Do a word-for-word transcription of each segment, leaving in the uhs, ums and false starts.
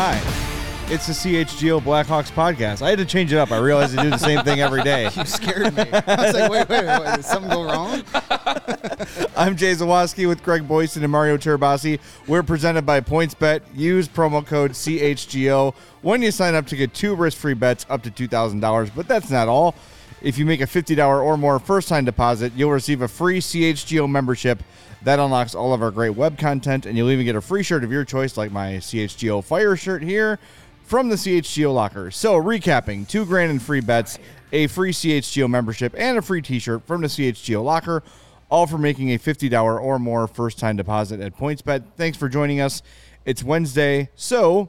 Hi, it's the C H G O Blackhawks podcast. I had to change it up. I realized I do the same thing every day. You scared me. I was like, wait, wait, wait. Did something go wrong? I'm Jay Zawoski with Greg Boyson and Mario Terabasi. We're presented by PointsBet. Use promo code C H G O when you sign up to get two risk-free bets up to two thousand dollars. But that's not all. If you make a fifty dollars or more first-time deposit, you'll receive a free C H G O membership. That unlocks all of our great web content, and you'll even get a free shirt of your choice, like my C H G O Fire shirt here from the C H G O Locker. So, recapping, two grand in free bets, a free C H G O membership, and a free t-shirt from the C H G O Locker, all for making a fifty dollars or more first-time deposit at PointsBet. Thanks for joining us. It's Wednesday, so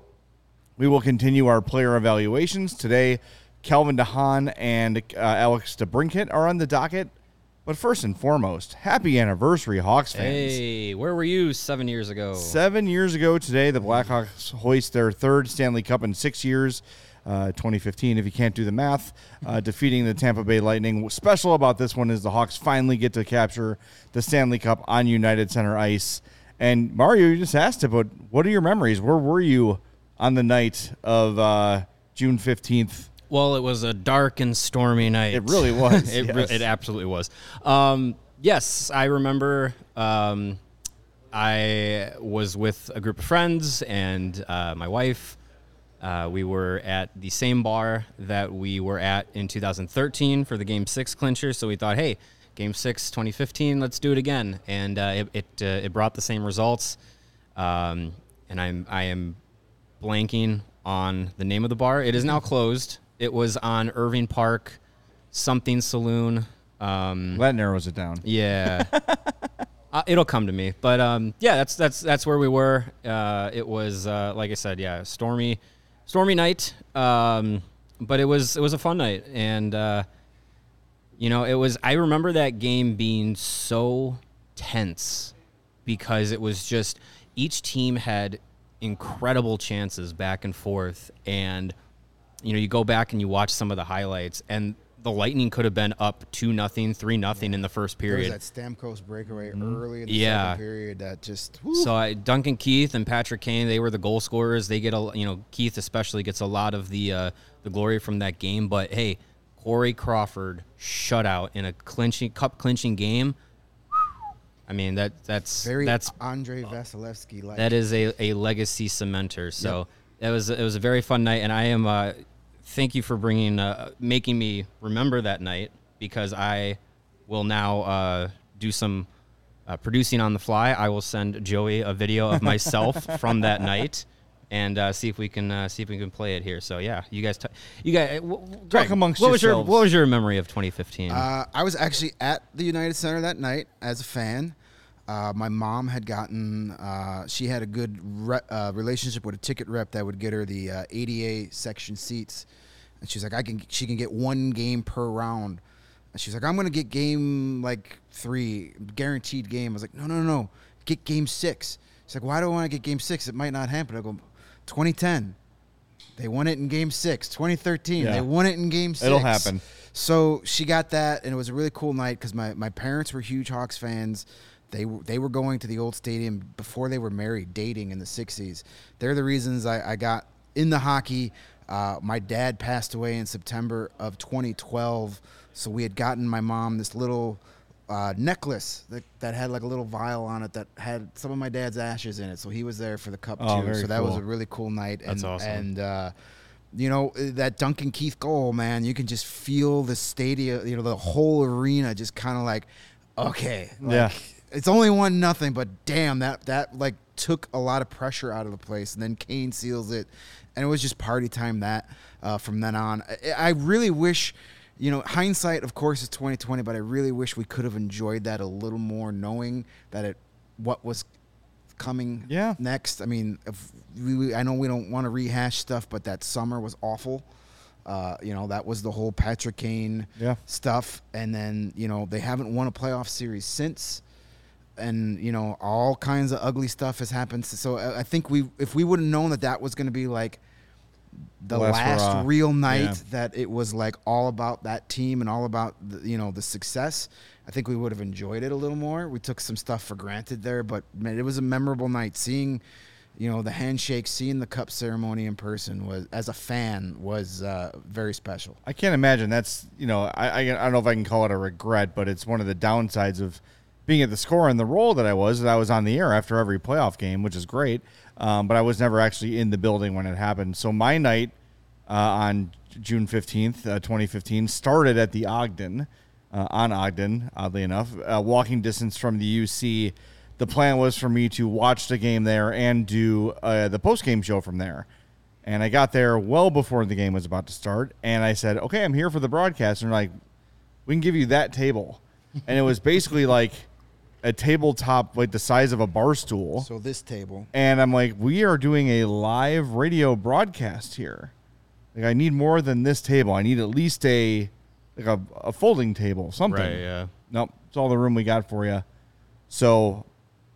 we will continue our player evaluations. Today, Calvin DeHaan and uh, Alex DeBrincat are on the docket. But first and foremost, happy anniversary, Hawks fans. Hey, where were you seven years ago? Seven years ago today, the Blackhawks hoist their third Stanley Cup in six years, uh, twenty fifteen, if you can't do the math, uh, defeating the Tampa Bay Lightning. What's special about this one is the Hawks finally get to capture the Stanley Cup on United Center ice. And Mario, you just asked about what are your memories? Where were you on the night of uh, June fifteenth? Well, it was a dark and stormy night. It really was. it, yes. it absolutely was. Um, yes, I remember um, I was with a group of friends and uh, my wife. Uh, we were at the same bar that we were at in two thousand thirteen for the Game six clincher. So we thought, hey, Game six, twenty fifteen, let's do it again. And uh, it it, uh, it brought the same results. Um, and I'm I am blanking on the name of the bar. It is now closed. It was on Irving Park, something saloon. Um, that narrows it down. Yeah, uh, it'll come to me. But um, yeah, that's that's that's where we were. Uh, it was uh, like I said, yeah, stormy, stormy night. Um, but it was it was a fun night, and uh, you know, it was. I remember that game being so tense because it was just each team had incredible chances back and forth, and you know, you go back and you watch some of the highlights, and the Lightning could have been up two nothing, three nothing yeah. in the first period. There was that Stamkos breakaway mm-hmm. early in the yeah. second period that just. Whoop. So I, Duncan Keith and Patrick Kane, they were the goal scorers. They get a you know Keith especially gets a lot of the uh, the glory from that game. But hey, Corey Crawford shutout in a clinching cup clinching game. I mean that that's very that's Andre Vasilevsky like. That is a, a legacy cementer. So. Yep. It was it was a very fun night, and I am uh, thank you for bringing uh, making me remember that night, because I will now uh, do some uh, producing on the fly. I will send Joey a video of myself from that night, and uh, see if we can uh, see if we can play it here. So yeah, you guys, t- you guys, w- w- Greg, talk amongst what yourselves. Was your what was your memory of twenty fifteen? Uh, I was actually at the United Center that night as a fan. Uh, my mom had gotten, uh, she had a good re- uh, relationship with a ticket rep that would get her the uh, A D A section seats. And she's like, I can, she can get one game per round. And she's like, I'm going to get game like three, guaranteed game. I was like, no, no, no, get game six. She's like, why do I want to get game six? It might not happen. I go, twenty ten, they won it in game six. twenty thirteen, yeah. they won it in game six. It'll happen. So she got that, and it was a really cool night because my, my parents were huge Hawks fans. They they were going to the old stadium before they were married, dating in the sixties. They're the reasons I, I got in the hockey. Uh, my dad passed away in September of twenty twelve, so we had gotten my mom this little uh, necklace that, that had like a little vial on it that had some of my dad's ashes in it. So he was there for the cup oh, too. So that cool. was a really cool night. And, that's awesome. And uh, you know, that Duncan Keith goal, man, you can just feel the stadium. You know, the whole arena just kind of like, okay, like, yeah. It's only one nothing, but damn, that that like took a lot of pressure out of the place, and then Kane seals it, and it was just party time that uh, from then on. I, I really wish, you know, hindsight of course is twenty twenty, but I really wish we could have enjoyed that a little more, knowing that it what was coming yeah. next. I mean, if we, I know we don't want to rehash stuff, but that summer was awful. Uh, you know, that was the whole Patrick Kane yeah. stuff, and then you know they haven't won a playoff series since. And, you know, all kinds of ugly stuff has happened. So I think we, if we would have known that that was going to be like the last, last real night yeah. that it was like all about that team and all about, the, you know, the success, I think we would have enjoyed it a little more. We took some stuff for granted there, but man, it was a memorable night. Seeing you know, the handshake, seeing the cup ceremony in person was, as a fan, was uh, very special. I can't imagine. That's, you know, I, I I don't know if I can call it a regret, but it's one of the downsides of being at the Score and the role that I was, that I was on the air after every playoff game, which is great. Um, but I was never actually in the building when it happened. So my night uh, on June fifteenth, uh, twenty fifteen, started at the Ogden, uh, on Ogden, oddly enough, uh, walking distance from the U C. The plan was for me to watch the game there and do uh, the post-game show from there. And I got there well before the game was about to start. And I said, okay, I'm here for the broadcast. And they're like, we can give you that table. And it was basically like a tabletop, like the size of a bar stool. So this table. And I'm like, we are doing a live radio broadcast here. Like, I need more than this table. I need at least a, like a, a folding table, something. Right, yeah. Nope, it's all the room we got for you. So...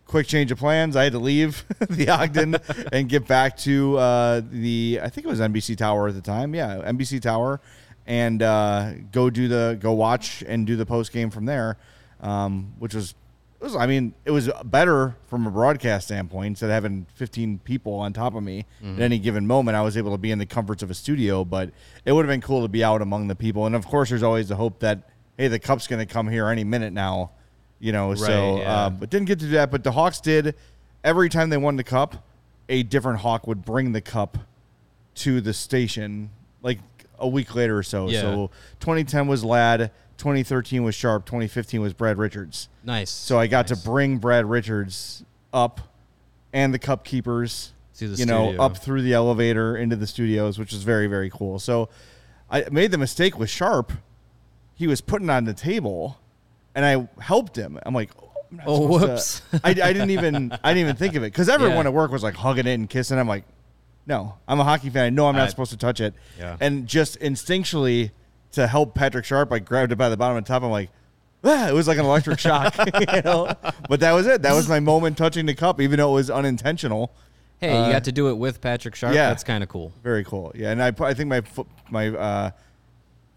quick change of plans. I had to leave the Ogden and get back to uh, the, I think it was N B C Tower at the time. Yeah, N B C Tower, and uh, go do the go watch and do the post game from there, um, which was, it was, I mean, it was better from a broadcast standpoint. Instead of having fifteen people on top of me mm-hmm. at any given moment, I was able to be in the comforts of a studio. But it would have been cool to be out among the people. And of course, there's always the hope that, hey, the cup's going to come here any minute now. You know, right, so, yeah. uh, but didn't get to do that. But the Hawks did. Every time they won the cup, a different Hawk would bring the cup to the station like a week later or so. Yeah. So twenty ten was Ladd, twenty thirteen was Sharp, twenty fifteen was Brad Richards. Nice. So I got nice. to bring Brad Richards up and the cup keepers, to the you studio. know, up through the elevator into the studios, which was very, very cool. So I made the mistake with Sharp. He was putting on the table. And I helped him. I'm like, oh, I'm not oh whoops! To. I, I didn't even I didn't even think of it because everyone yeah. at work was like hugging it and kissing. I'm like, no, I'm a hockey fan. I know I'm not I, supposed to touch it. Yeah. And just instinctually to help Patrick Sharp, I grabbed it by the bottom and top. I'm like, ah, it was like an electric shock, you know. But that was it. That was my moment touching the cup, even though it was unintentional. Hey, uh, you got to do it with Patrick Sharp. Yeah, that's kind of cool. Very cool. Yeah, and I I think my my. Uh,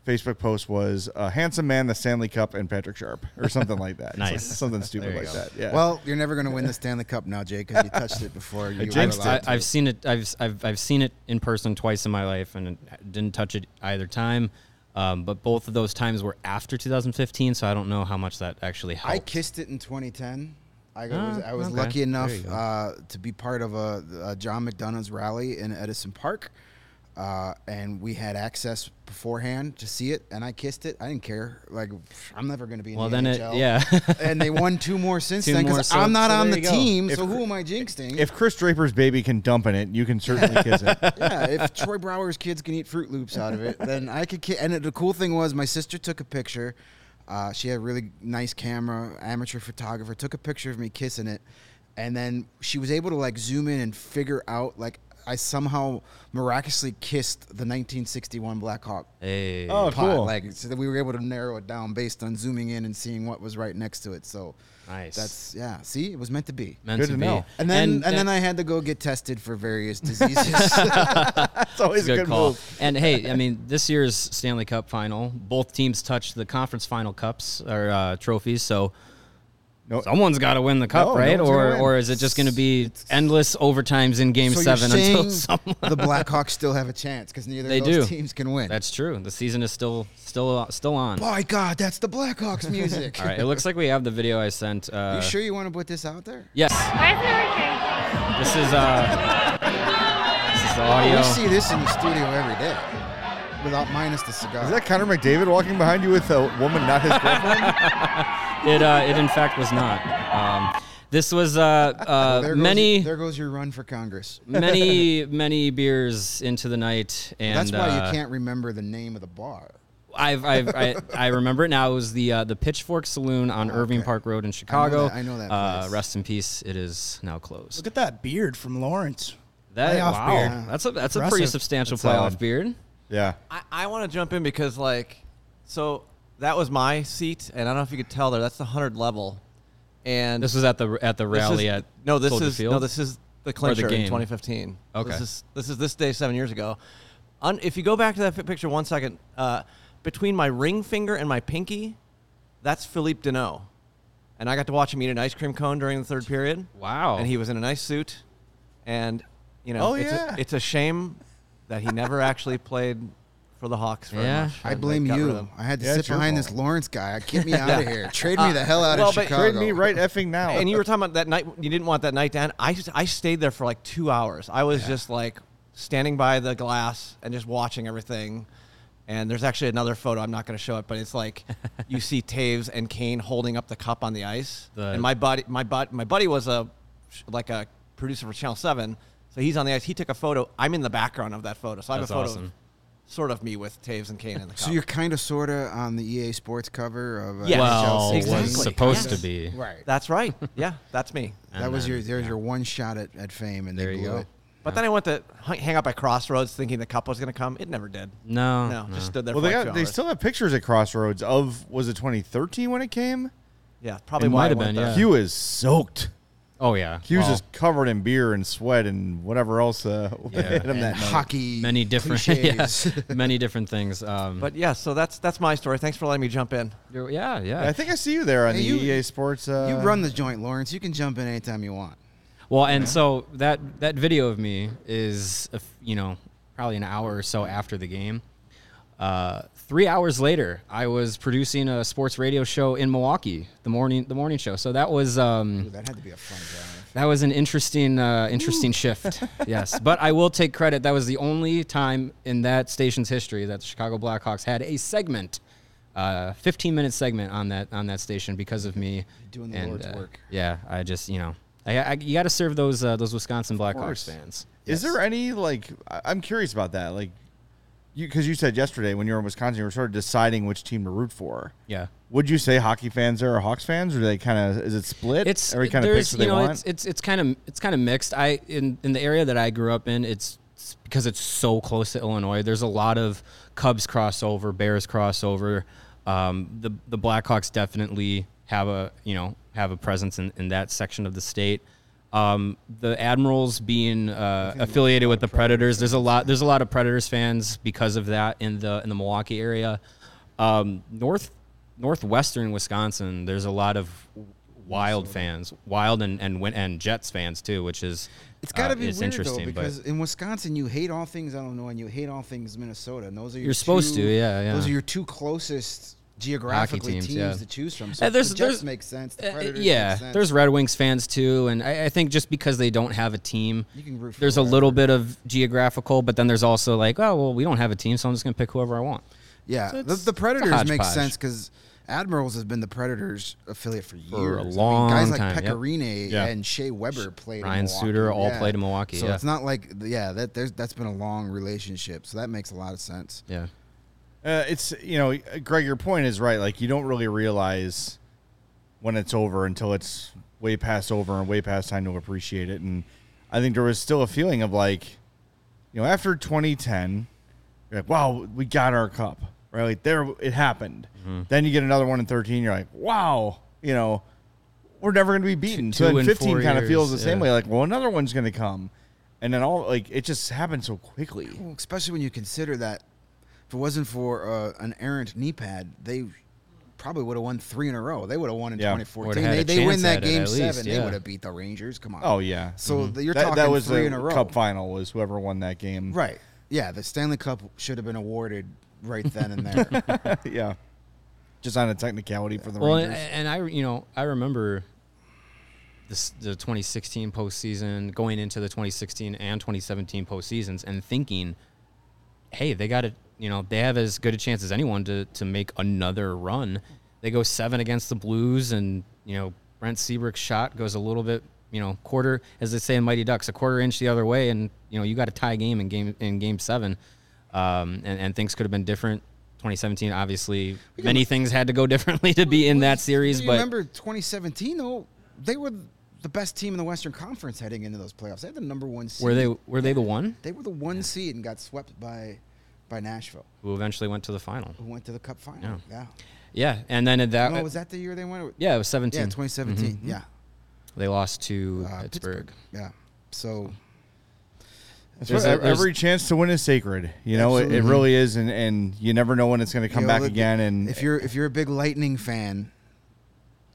Facebook post was a uh, handsome man, the Stanley Cup, and Patrick Sharp, or something like that. Nice, so, something stupid like go. that. Yeah. Well, you're never going to win the Stanley Cup now, Jake, because you touched it before. You jinxed it. I've seen it. I've I've I've seen it in person twice in my life, and didn't touch it either time. Um, but both of those times were after two thousand fifteen, so I don't know how much that actually helped. I kissed it in twenty ten. I was, ah, I was okay. lucky enough uh, to be part of a, a John McDonough's rally in Edison Park. Uh, and we had access beforehand to see it, and I kissed it. I didn't care. Like, I'm never going to be in well, the then N H L. It, yeah. And they won two more since two then because so, I'm not so on the team, if, so who am I jinxing? If Chris Draper's baby can dump in it, you can certainly kiss it. Yeah, if Troy Brower's kids can eat Fruit Loops out of it, then I could kiss. And it, the cool thing was my sister took a picture. Uh, she had a really nice camera, amateur photographer, took a picture of me kissing it, and then she was able to, like, zoom in and figure out, like, I somehow miraculously kissed the nineteen sixty-one Blackhawk hey. pot. Oh, cool. Like, so that we were able to narrow it down based on zooming in and seeing what was right next to it. So nice. That's, yeah. See, it was meant to be. Meant Good to, to be. Know. And then and, and, and then I had to go get tested for various diseases. That's always good a good call. Move. And, hey, I mean, this year's Stanley Cup final, both teams touched the conference final cups or uh, trophies, so... No, someone's got to win the cup, no, right? No or or is it just going to be endless overtimes in Game so Seven until someone? The Blackhawks still have a chance because neither they of those do. teams can win. That's true. The season is still still still on. My God, that's the Blackhawks music. All right, it looks like we have the video I sent. Uh, you sure you want to put this out there? Yes. Where's the hurricane? This is uh. This is the audio. We see this in the studio every day. Without minus the cigar. Is that Connor McDavid walking behind you with a woman, not his girlfriend? it, uh, it in fact was not. Um, this was uh, uh, there goes, many. There goes your run for Congress. Many, many beers into the night, and that's why uh, you can't remember the name of the bar. I've, I've, I, I remember it now. It was the uh, the Pitchfork Saloon on oh, okay. Irving Park Road in Chicago. I know that. I know that uh, place. Rest in peace. It is now closed. Look at that beard from Lawrence. That playoff wow, beard. Yeah. That's a that's Impressive. a pretty substantial that's playoff solid. beard. Yeah. I, I want to jump in because, like, so that was my seat, and I don't know if you could tell there. That's the one hundred level. And this was at the at the rally is, at No, this Soldier is Field? No, this is the clincher the in twenty fifteen. Okay. This is this is this day seven years ago. Un, if you go back to that picture one second, uh, between my ring finger and my pinky, that's Philippe Deneau. And I got to watch him eat an ice cream cone during the third period. Wow. And he was in a nice suit. And, you know, oh, it's, yeah. a, it's a shame that he never actually played for the Hawks very yeah. much. I blame you. I had to yeah, sit behind fault. This Lawrence guy. Get me out yeah. of here. Trade me the hell out well, of Chicago. Trade me right effing now. And you were talking about that night. You didn't want that night to end. I, just, I stayed there for like two hours. I was yeah. just like standing by the glass and just watching everything. And there's actually another photo. I'm not going to show it, but it's like you see Taves and Kane holding up the cup on the ice. The, and my buddy, my buddy, my buddy was a like a producer for Channel seven, so he's on the ice. He took a photo. I'm in the background of that photo, so I have a photo awesome. of sort of me with Taves and Kane in the cup. So you're kind of sort of on the E A Sports cover of uh, yeah. well, N H L exactly. was supposed yes. to be right. That's right. Yeah, that's me. And that was then, your there's yeah. your one shot at, at fame, and there they blew you go. it. But then I went to hang out by Crossroads thinking the cup was going to come. It never did. No. No, no. Just stood there well, for they like got, two hours. They still have pictures at Crossroads of, was it twenty thirteen when it came? Yeah, probably might have been, yeah. Hugh is soaked. Oh, yeah. Hugh's wow. just covered in beer and sweat and whatever else. Uh, yeah. hit him that hockey. Many different, yeah, many different things. Um, but, yeah, so that's that's my story. Thanks for letting me jump in. You're, yeah, yeah. I think I see you there on hey, the you, E A Sports. Uh, you run the joint, Lawrence. You can jump in anytime you want. Well, and so that, that video of me is, you know, probably an hour or so after the game. Uh, three hours later, I was producing a sports radio show in Milwaukee, the morning the morning show. So that was um, Ooh, that had to be a fun drive. That was an interesting uh, interesting Ooh. shift. Yes, but I will take credit. That was the only time in that station's history that the Chicago Blackhawks had a segment. Uh, fifteen minute segment on that on that station because of me doing the and, Lord's uh, work. Yeah, I just, you know. I, I, you got to serve those uh, those Wisconsin Blackhawks fans. Yes. Is there any, like, I'm curious about that. Like, you because you said yesterday when you were in Wisconsin, you were sort of deciding which team to root for. Yeah. Would you say hockey fans are Hawks fans, or do they kind of is it split? It's every kind of picks that they know, want. It's it's it's kind of it's kind of mixed. I in, in the area that I grew up in, it's, it's because it's so close to Illinois. There's a lot of Cubs crossover, Bears crossover. Um, the the Blackhawks definitely have a you know. have a presence in, in that section of the state. Um, the Admirals being uh, affiliated with the Predators, there's a lot there's a lot of Predators fans because of that in the in the Milwaukee area. Um, north northwestern Wisconsin, there's a lot of Wild fans, Wild and and and Jets fans too, which is it's got to uh, be weird interesting, though, because in Wisconsin you hate all things Illinois and you hate all things Minnesota, and those are your you're two, supposed to yeah yeah those are your two closest. Geographically teams, teams yeah. to choose from. So there's, the Jets there's, make sense. The Predators uh, yeah, make sense. There's Red Wings fans too, and I, I think just because they don't have a team, you can root for there's whoever. a little bit of geographical, but then there's also like, oh, well, we don't have a team, so I'm just going to pick whoever I want. Yeah, so the, the Predators make sense because Admirals has been the Predators affiliate for years. For a long I mean, guys time. Guys like Pecorine yep. and Shea Weber played Ryan in Milwaukee. Ryan Suter all yeah. played in Milwaukee. So yeah. it's not like, yeah, that there's that's been a long relationship, so that makes a lot of sense. Yeah. Uh, it's, you know, Greg, your point is right. Like, you don't really realize when it's over until it's way past over and way past time to appreciate it. And I think there was still a feeling of, like, you know, after twenty ten, you're like, wow, we got our cup, right? Like, there, it happened. Mm-hmm. Then you get another one in thirteen, you're like, wow, you know, we're never going to be beaten. Two, so then fifteen kind of feels the yeah. same way. Like, well, another one's going to come. And then all, like, it just happened so quickly. Well, especially when you consider that. If it wasn't for uh, an errant knee pad, they probably would have won three in a row. They would have won in yeah. twenty fourteen. They, they win that game least, seven. Yeah. They would have beat the Rangers. Come on. Oh, yeah. So mm-hmm. you're that, talking that was three in a row. Cup final was whoever won that game. Right. Yeah, the Stanley Cup should have been awarded right then and there. yeah. Just on a technicality yeah. for the well, Rangers. And, and I, you know, I remember this, the twenty sixteen postseason, going into the twenty sixteen and twenty seventeen postseasons and thinking, hey, they got to – you know, they have as good a chance as anyone to, to make another run. They go seven against the Blues, and, you know, Brent Seabrook's shot goes a little bit, you know, quarter, as they say in Mighty Ducks, a quarter inch the other way, and, you know, you got a tie game in game in game seven, um, and, and things could have been different. twenty seventeen, obviously, many things had to go differently to be in that series. But remember twenty seventeen, though, they were the best team in the Western Conference heading into those playoffs. They had the number one seed. Were they, were they the one? They were the one yeah. seed and got swept by... By Nashville, who eventually went to the final, who went to the Cup final, yeah, yeah, yeah. And then at that, no, was that the year they went? Yeah, it was seventeen, yeah, twenty seventeen, mm-hmm. yeah. They lost to uh, Pittsburgh. Pittsburgh, yeah. So there's, there's, every chance to win is sacred, you know. It, it really is, and, and you never know when it's going to come you know, back look, again. And if you're if you're a big Lightning fan,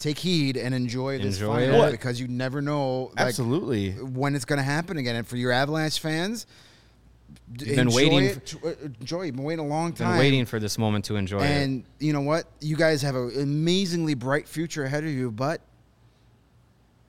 take heed and enjoy this enjoy final it. because you never know like, absolutely when it's going to happen again. And for your Avalanche fans, You've been waiting. It, enjoy. You've been waiting a long time. Been waiting for this moment to enjoy. And it. you know what? You guys have an amazingly bright future ahead of you, but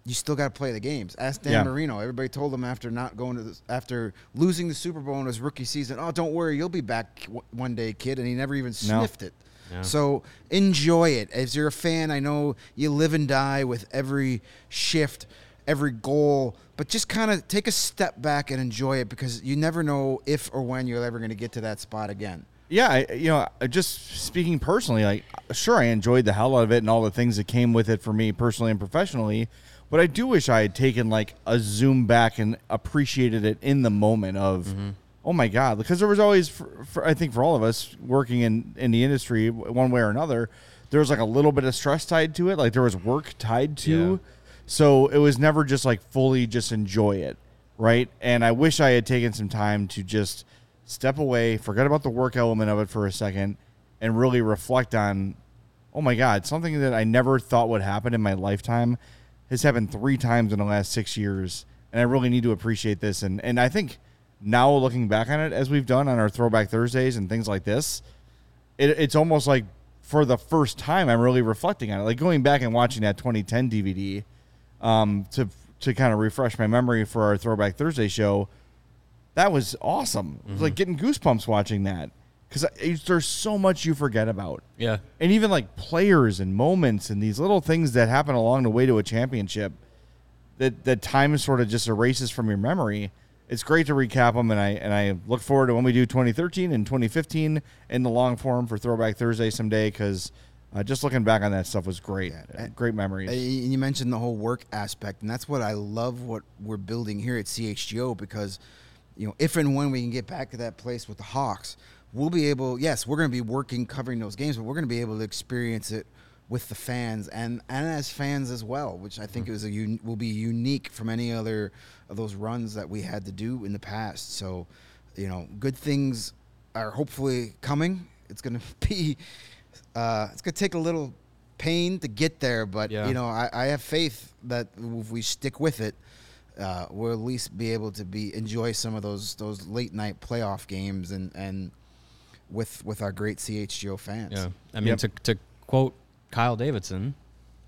you still got to play the games. Ask Dan yeah. Marino. Everybody told him after not going to the, after losing the Super Bowl in his rookie season, "Oh, don't worry, you'll be back one day, kid." And he never even sniffed no. it. Yeah. So enjoy it. As you're a fan, I know you live and die with every shift, every goal, but just kind of take a step back and enjoy it because you never know if or when you're ever going to get to that spot again. Yeah, I, you know, just speaking personally, like, sure, I enjoyed the hell out of it and all the things that came with it for me personally and professionally, but I do wish I had taken, like, a zoom back and appreciated it in the moment of, mm-hmm. oh, my God, because there was always, for, for, I think for all of us working in, in the industry one way or another, there was, like, a little bit of stress tied to it. Like, there was work tied to yeah. So it was never just like fully just enjoy it, right? And I wish I had taken some time to just step away, forget about the work element of it for a second, and really reflect on, oh my God, something that I never thought would happen in my lifetime has happened three times in the last six years, and I really need to appreciate this. And, and I think now looking back on it, as we've done on our Throwback Thursdays and things like this, it, it's almost like for the first time I'm really reflecting on it. Like going back and watching that twenty ten D V D, Um, to to kind of refresh my memory for our Throwback Thursday show, that was awesome. It was mm-hmm. like getting goosebumps watching that because there's so much you forget about. Yeah, and even like players and moments and these little things that happen along the way to a championship that that time sort of just erases from your memory. It's great to recap them, and I and I look forward to when we do twenty thirteen and twenty fifteen in the long form for Throwback Thursday someday because. Uh, just looking back on that stuff was great. Yeah. Great memories. And you mentioned the whole work aspect, and that's what I love what we're building here at C H G O because, you know, if and when we can get back to that place with the Hawks, we'll be able, yes, we're going to be working, covering those games, but we're going to be able to experience it with the fans and, and as fans as well, which I think mm-hmm. is a un, will be unique from any other of those runs that we had to do in the past. So, you know, good things are hopefully coming. It's going to be... Uh, it's going to take a little pain to get there, but, yeah. you know, I, I have faith that if we stick with it, uh, we'll at least be able to be enjoy some of those those late-night playoff games and, and with with our great C H G O fans. Yeah, I mean, yep. to, to quote Kyle Davidson,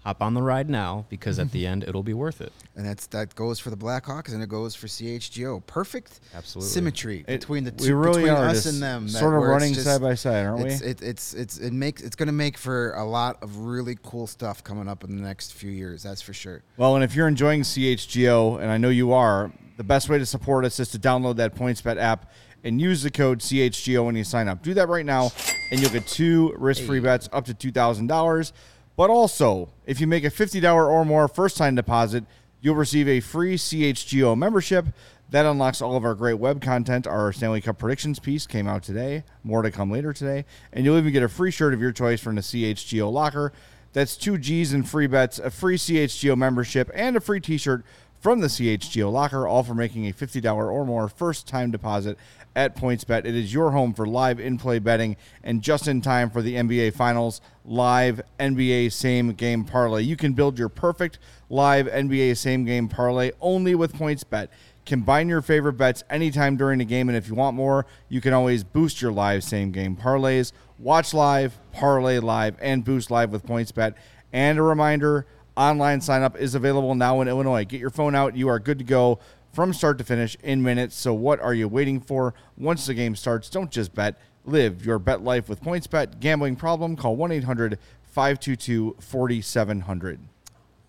hop on the ride now because at the end it'll be worth it. And that's that goes for the Blackhawks and it goes for C H G O. Perfect Absolutely. symmetry it, between the two, we really between are us and them. Sort of running just, side by side, aren't it's, we? It, it's it's it makes it's going to make for a lot of really cool stuff coming up in the next few years. That's for sure. Well, and if you're enjoying C H G O, and I know you are, the best way to support us is to download that PointsBet app and use the code C H G O when you sign up. Do that right now, and you'll get two risk-free hey. bets up to two thousand dollars. But also, if you make a fifty dollars or more first-time deposit, you'll receive a free C H G O membership. That unlocks all of our great web content. Our Stanley Cup predictions piece came out today. More to come later today. And you'll even get a free shirt of your choice from the C H G O locker. That's two G's in free bets, a free C H G O membership, and a free T-shirt from the C H G O locker, all for making a fifty dollars or more first-time deposit at PointsBet. It is your home for live in-play betting and just in time for the N B A Finals live N B A same-game parlay. You can build your perfect live N B A same-game parlay only with PointsBet. Combine your favorite bets anytime during the game, and if you want more, you can always boost your live same-game parlays. Watch live, parlay live, and boost live with PointsBet. And a reminder, online sign-up is available now in Illinois. Get your phone out. You are good to go from start to finish in minutes. So what are you waiting for? Once the game starts, don't just bet. Live your bet life with PointsBet. Gambling problem? Call one eight hundred five two two four seven zero zero.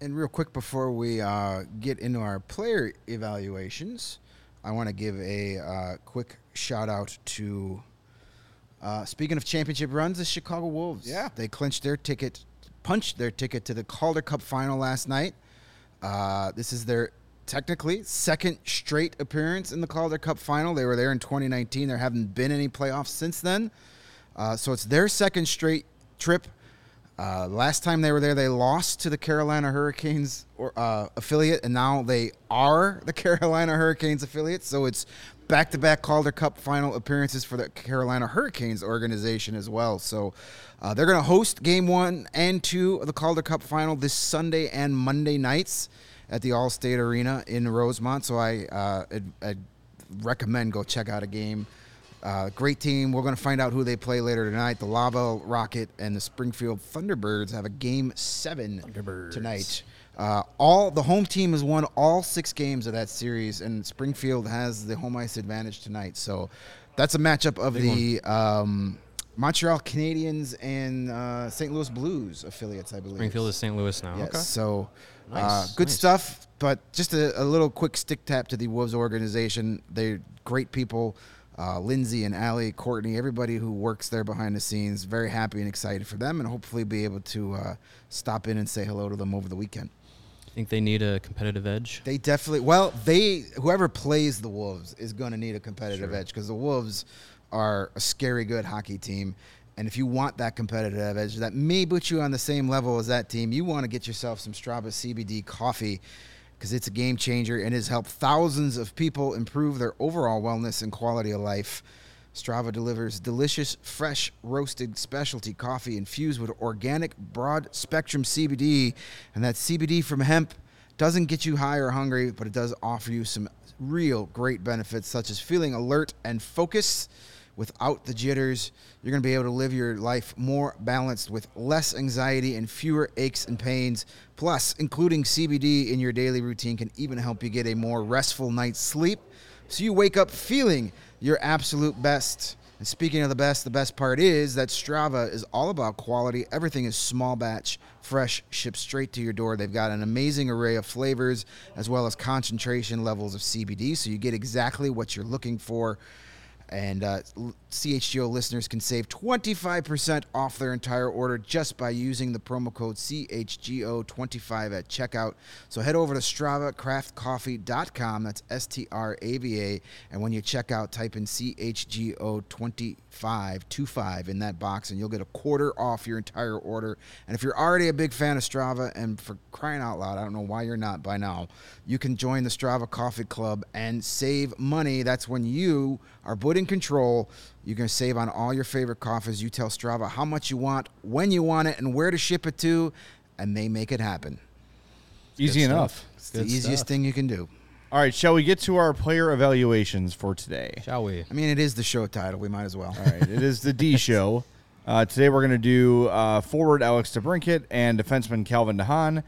And real quick before we uh, get into our player evaluations, I want to give a uh, quick shout-out to, uh, speaking of championship runs, the Chicago Wolves. Yeah. They clinched their ticket, punched their ticket to the Calder Cup final last night. Uh, this is their technically second straight appearance in the Calder Cup final. They were there in twenty nineteen. There haven't been any playoffs since then. Uh, so it's their second straight trip. Uh, last time they were there, they lost to the Carolina Hurricanes or, uh, affiliate, and now they are the Carolina Hurricanes affiliate. So it's back-to-back Calder Cup final appearances for the Carolina Hurricanes organization as well. So uh, they're going to host Game one and two of the Calder Cup final this Sunday and Monday nights at the Allstate Arena in Rosemont. So I uh, I'd, I'd recommend go check out a game. Uh, great team. We're going to find out who they play later tonight. The Lava Rocket and the Springfield Thunderbirds have a Game seven tonight. Uh, all the home team has won all six games of that series, and Springfield has the home ice advantage tonight. So that's a matchup of the um, Montreal Canadiens and uh, Saint Louis Blues affiliates, I believe. Springfield is Saint Louis now. Yes. Okay. So nice. uh, good nice. stuff, but just a, a little quick stick tap to the Wolves organization. They're great people. Uh, Lindsay and Allie, Courtney, everybody who works there behind the scenes, very happy and excited for them, and hopefully be able to uh, stop in and say hello to them over the weekend. Think they need a competitive edge? They definitely. Well, they whoever plays the Wolves is going to need a competitive sure. edge, because the Wolves are a scary good hockey team, and if you want that competitive edge that may put you on the same level as that team, you want to get yourself some Strava C B D coffee, because it's a game changer and has helped thousands of people improve their overall wellness and quality of life. Strava delivers delicious, fresh, roasted specialty coffee infused with organic, broad-spectrum C B D. And that C B D from hemp doesn't get you high or hungry, but it does offer you some real great benefits, such as feeling alert and focused without the jitters. You're going to be able to live your life more balanced with less anxiety and fewer aches and pains. Plus, including C B D in your daily routine can even help you get a more restful night's sleep, so you wake up feeling your absolute best. And speaking of the best, the best part is that Strava is all about quality. Everything is small batch, fresh, shipped straight to your door. They've got an amazing array of flavors as well as concentration levels of C B D, so you get exactly what you're looking for. And uh, C H G O listeners can save twenty-five percent off their entire order just by using the promo code C H G O twenty-five at checkout. So head over to strava craft coffee dot com. That's S T R A V A. And when you check out, type in C H G O twenty-five twenty-five in that box, and you'll get a quarter off your entire order. And if you're already a big fan of Strava, and for crying out loud, I don't know why you're not by now, you can join the Strava Coffee Club and save money. That's when you are put in control. You're going to save on all your favorite coffees. You tell Strava how much you want, when you want it, and where to ship it to, and they make it happen. It's easy enough. It's the easiest thing you can do. All right, shall we get to our player evaluations for today? Shall we? I mean, it is the show title. We might as well. All right, it is the D show. Uh, today we're going to do uh, forward Alex DeBrincat and defenseman Calvin DeHaan.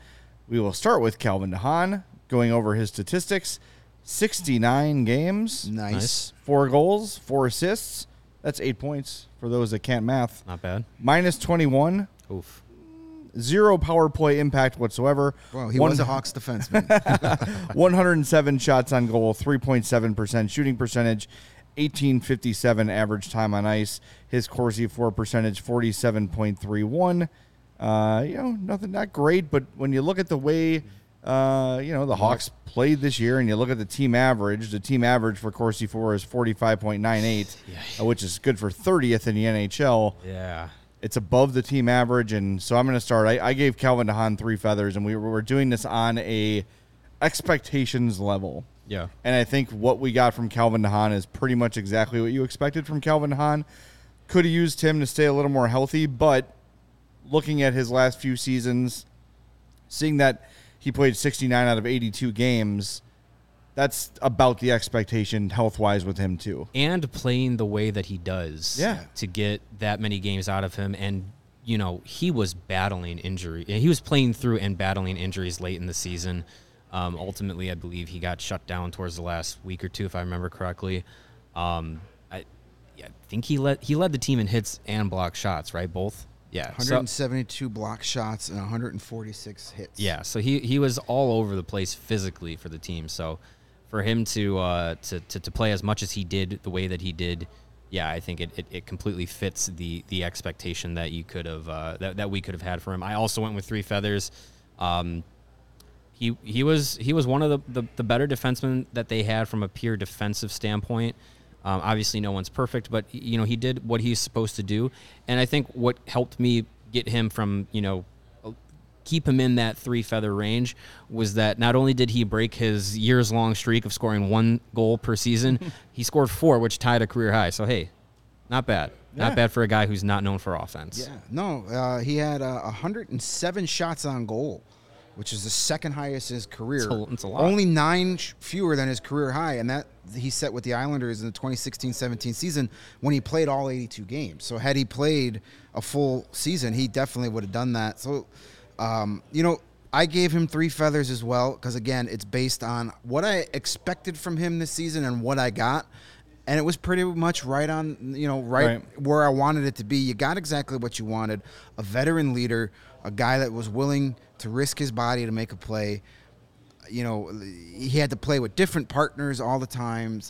We will start with Calvin DeHaan, going over his statistics. sixty-nine games. Nice. Four goals, four assists. That's eight points for those that can't math. Not bad. Minus twenty-one. Oof. Zero power play impact whatsoever. Well, he One, was a Hawks defenseman. one hundred seven shots on goal, three point seven percent shooting percentage, eighteen fifty-seven average time on ice. His Corsi four percentage, forty-seven point three one. Uh, you know, nothing, not great, but when you look at the way Uh, you know, the Hawks played this year, and you look at the team average. The team average for Corsi four is forty-five point nine eight, yeah. which is good for thirtieth in the N H L. Yeah. It's above the team average, and so I'm going to start. I, I gave Calvin DeHaan three feathers, and we were doing this on a expectations level. Yeah. And I think what we got from Calvin DeHaan is pretty much exactly what you expected from Calvin DeHaan. Could have used him to stay a little more healthy, but looking at his last few seasons, seeing that he played sixty-nine out of eighty-two games. That's about the expectation health-wise with him, too. And playing the way that he does yeah. to get that many games out of him. And, you know, he was battling injury. He was playing through and battling injuries late in the season. Um, ultimately, I believe he got shut down towards the last week or two, if I remember correctly. Um, I, I think he led, he led the team in hits and block shots, right, both? Yeah, one hundred seventy-two so, block shots and one hundred forty-six hits. Yeah, so he, he was all over the place physically for the team. So for him to uh to, to, to play as much as he did, the way that he did, yeah, I think it, it, it completely fits the the expectation that you could have uh, that that we could have had for him. I also went with three feathers. Um, he he was he was one of the, the, the better defensemen that they had from a pure defensive standpoint. Um, obviously, no one's perfect, but, you know, he did what he's supposed to do. And I think what helped me get him from, you know, keep him in that three-feather range was that not only did he break his years-long streak of scoring one goal per season, he scored four, which tied a career high. So, hey, not bad. Yeah. Not bad for a guy who's not known for offense. Yeah, no, uh, he had uh, one hundred seven shots on goal, which is the second highest in his career. It's a, it's a lot. Only nine sh- fewer than his career high, and that he set with the Islanders in the twenty sixteen seventeen season when he played all eighty-two games. So had he played a full season, he definitely would have done that. So, um, you know, I gave him three feathers as well because, again, it's based on what I expected from him this season and what I got. And it was pretty much right on, you know, right, right where I wanted it to be. You got exactly what you wanted, a veteran leader, a guy that was willing to risk his body to make a play. You know, he had to play with different partners all the time,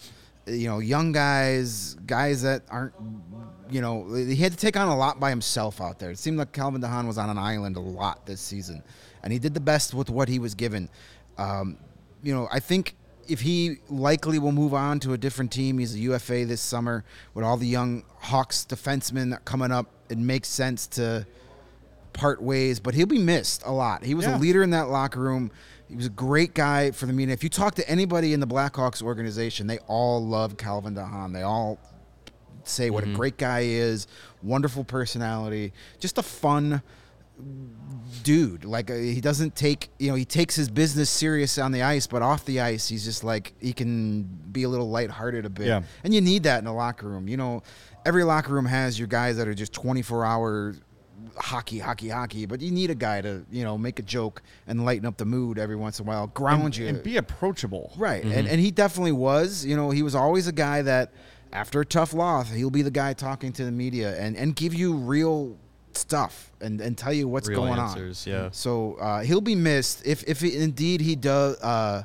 you know, young guys, guys that aren't, you know, he had to take on a lot by himself out there. It seemed like Calvin DeHaan was on an island a lot this season, and he did the best with what he was given. Um, you know, I think if he likely will move on to a different team, he's a U F A this summer with all the young Hawks defensemen coming up. It makes sense to part ways, but he'll be missed a lot. He was yeah. a leader in that locker room. He was a great guy for the media. If you talk to anybody in the Blackhawks organization, they all love Calvin DeHaan. They all say what mm-hmm. a great guy he is, wonderful personality, just a fun dude. Like, uh, he doesn't take, you know, he takes his business serious on the ice, but off the ice, he's just like, he can be a little lighthearted a bit. Yeah. And you need that in a locker room. You know, every locker room has your guys that are just twenty-four hour hockey, hockey, hockey, but you need a guy to, you know, make a joke and lighten up the mood every once in a while, ground and, you. And be approachable. Right. Mm-hmm. And, and he definitely was. You know, he was always a guy that, after a tough loss, he'll be the guy talking to the media and, and give you real stuff and, and tell you what's Real going answers, on. Yeah. So uh, he'll be missed if if he, indeed he does uh,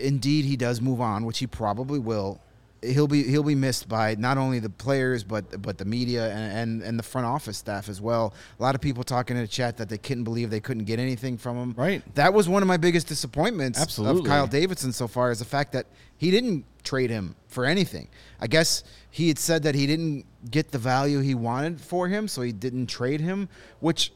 indeed he does move on, which he probably will. He'll be he'll be missed by not only the players but but the media and, and, and the front office staff as well. A lot of people talking in the chat that they couldn't believe they couldn't get anything from him. Right. That was one of my biggest disappointments Absolutely. of Kyle Davidson so far, is the fact that he didn't trade him for anything. I guess he had said that he didn't get the value he wanted for him, so he didn't trade him, which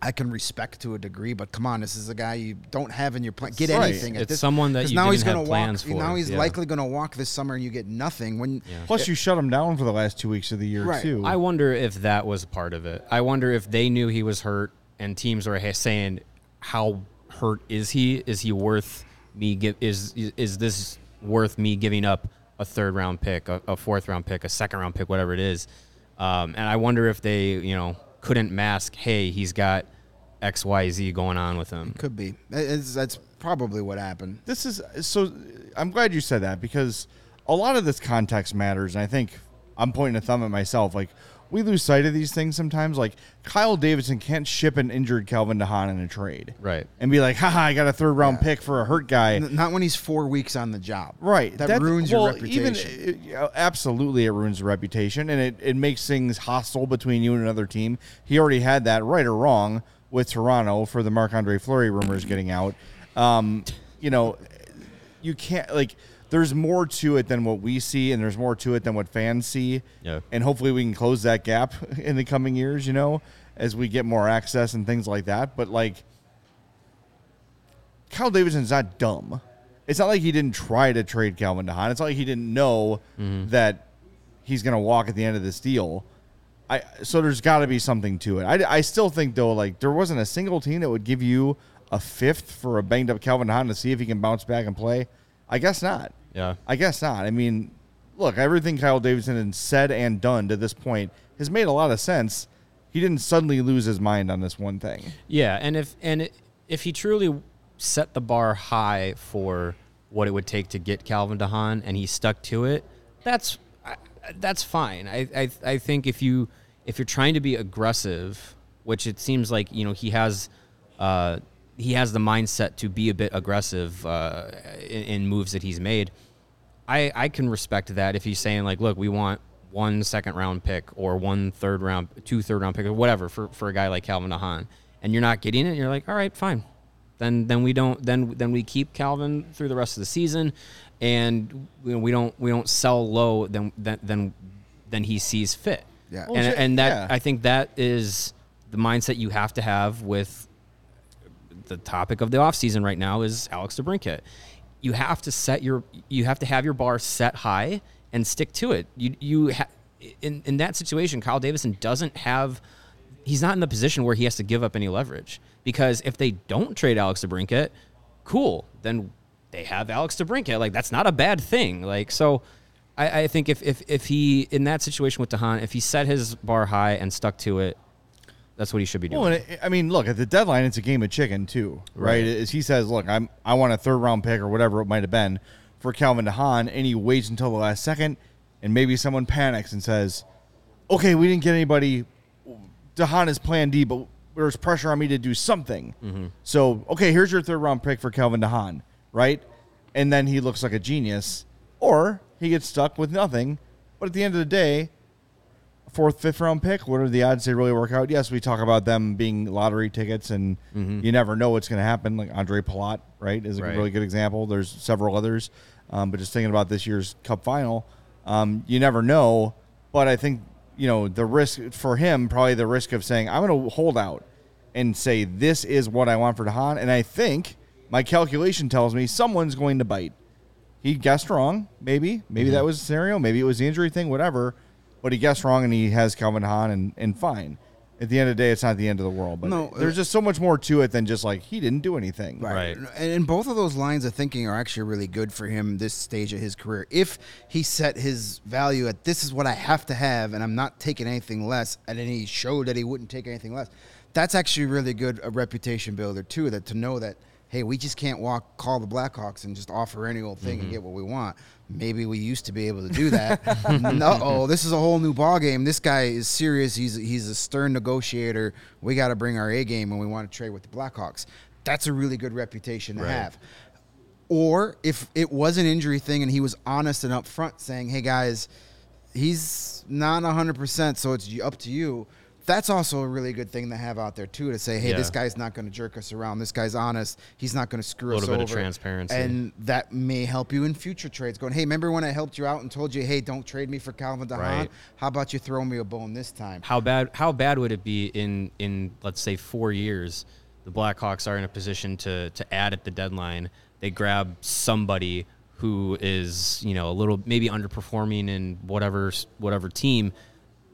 I can respect to a degree, but come on, this is a guy you don't have in your plan. Get right. anything. At it's this, someone that you now didn't he's have walk, plans for. Now he's yeah. likely going to walk this summer, and you get nothing. When yeah. Plus, it, you shut him down for the last two weeks of the year, right. too. I wonder if that was part of it. I wonder if they knew he was hurt, and teams were saying, how hurt is he? Is he worth me give? Is is this worth me giving up a third-round pick, a, a fourth-round pick, a second-round pick, whatever it is? Um, and I wonder if they, you know, couldn't mask, hey, he's got X Y Z going on with him. It could be. It's, that's probably what happened. This is so. I'm glad you said that, because a lot of this context matters, and I think I'm pointing a thumb at myself. Like, we lose sight of these things sometimes. Like, Kyle Davidson can't ship an injured Calvin DeHaan in a trade, right? And be like, haha, I got a third round yeah. pick for a hurt guy. Not when he's four weeks on the job, right? That, that ruins well, your reputation. Even, it, absolutely, it ruins the reputation, and it, it makes things hostile between you and another team. He already had that, right or wrong, with Toronto for the Marc-Andre Fleury rumors getting out. Um, you know, you can't like. There's more to it than what we see, and there's more to it than what fans see. Yeah. And hopefully we can close that gap in the coming years, you know, as we get more access and things like that. But, like, Kyle Davidson's not dumb. It's not like he didn't try to trade Calvin DeHaan. It's not like he didn't know mm-hmm. that he's going to walk at the end of this deal. I So there's got to be something to it. I, I still think, though, like, there wasn't a single team that would give you a fifth for a banged-up Calvin DeHaan to see if he can bounce back and play. I guess not. Yeah. I guess not. I mean, look, everything Kyle Davidson has said and done to this point has made a lot of sense. He didn't suddenly lose his mind on this one thing. Yeah, and if and if he truly set the bar high for what it would take to get Calvin DeHaan, and he stuck to it, that's that's fine. I I, I think if you if you're trying to be aggressive, which it seems like, you know, he has. Uh, He has the mindset to be a bit aggressive uh, in, in moves that he's made. I, I can respect that if he's saying, like, look, we want one second-round pick or one third-round, two third-round pick or whatever for, for a guy like Calvin DeHaan, and you're not getting it, and you're like, all right, fine. Then then we don't then then we keep Calvin through the rest of the season, and we don't we don't sell low than than than, than he sees fit. Yeah, and well, and that yeah. I think that is the mindset you have to have with the topic of the offseason right now is Alex DeBrincat. You have to set your, you have to have your bar set high and stick to it. You, you ha- in, in that situation, Kyle Davidson doesn't have, he's not in the position where he has to give up any leverage, because if they don't trade Alex DeBrincat, cool, then they have Alex DeBrincat. Like, that's not a bad thing. Like, so I, I think if, if, if he, in that situation with DeHaan, if he set his bar high and stuck to it, that's what he should be doing. Well, and it, I mean, look, at the deadline, it's a game of chicken too, right? right? As he says, look, I'm I want a third round pick or whatever it might have been for Calvin DeHaan, and he waits until the last second, and maybe someone panics and says, "Okay, we didn't get anybody. DeHaan is Plan D, but there's pressure on me to do something. Mm-hmm. So, okay, here's your third round pick for Calvin DeHaan, right?" And then he looks like a genius, or he gets stuck with nothing. But at the end of the day, fourth, fifth round pick, what are the odds they really work out? Yes, we talk about them being lottery tickets, and mm-hmm. you never know what's going to happen. Like Andre Palat, right, is a right. really good example. There's several others, um, but just thinking about this year's Cup final, um, you never know. But I think, you know, the risk for him, probably the risk of saying, I'm going to hold out and say, this is what I want for DeHaan. And I think my calculation tells me someone's going to bite. He guessed wrong, maybe. Maybe mm-hmm. that was a scenario. Maybe it was the injury thing, whatever. But he guessed wrong, and he has Calvin DeHaan, and, and fine. At the end of the day, it's not the end of the world. But no, there's just so much more to it than just, like, he didn't do anything. Right. right. And, and both of those lines of thinking are actually really good for him this stage of his career. If he set his value at this is what I have to have, and I'm not taking anything less, and then he showed that he wouldn't take anything less, that's actually really good a reputation builder, too, that to know that, hey, we just can't walk, call the Blackhawks and just offer any old thing mm-hmm. and get what we want. Maybe we used to be able to do that. Uh-oh, this is a whole new ballgame. This guy is serious. He's he's a stern negotiator. We got to bring our A game when we want to trade with the Blackhawks. That's a really good reputation to right. have. Or if it was an injury thing and he was honest and upfront saying, hey, guys, he's not one hundred percent, so it's up to you. That's also a really good thing to have out there, too, to say, hey, yeah. this guy's not going to jerk us around. This guy's honest. He's not going to screw us over. A little bit over. Of transparency. And that may help you in future trades. Going, hey, remember when I helped you out and told you, hey, don't trade me for Calvin DeHaan? Right. How about you throw me a bone this time? How bad How bad would it be in, in let's say, four years, the Blackhawks are in a position to to add at the deadline. They grab somebody who is, you know, a little maybe underperforming in whatever whatever team.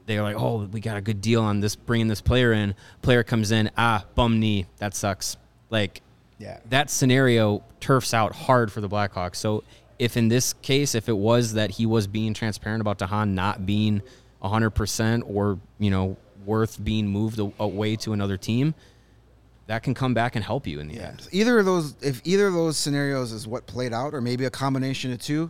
They're like, oh, we got a good deal on this, bringing this player in. Player comes in, ah, bum knee. That sucks. Like, yeah. that scenario turfs out hard for the Blackhawks. So if in this case, if it was that he was being transparent about DeHaan not being one hundred percent or, you know, worth being moved away to another team, that can come back and help you in the yeah. end. Either of those, if either of those scenarios is what played out, or maybe a combination of two,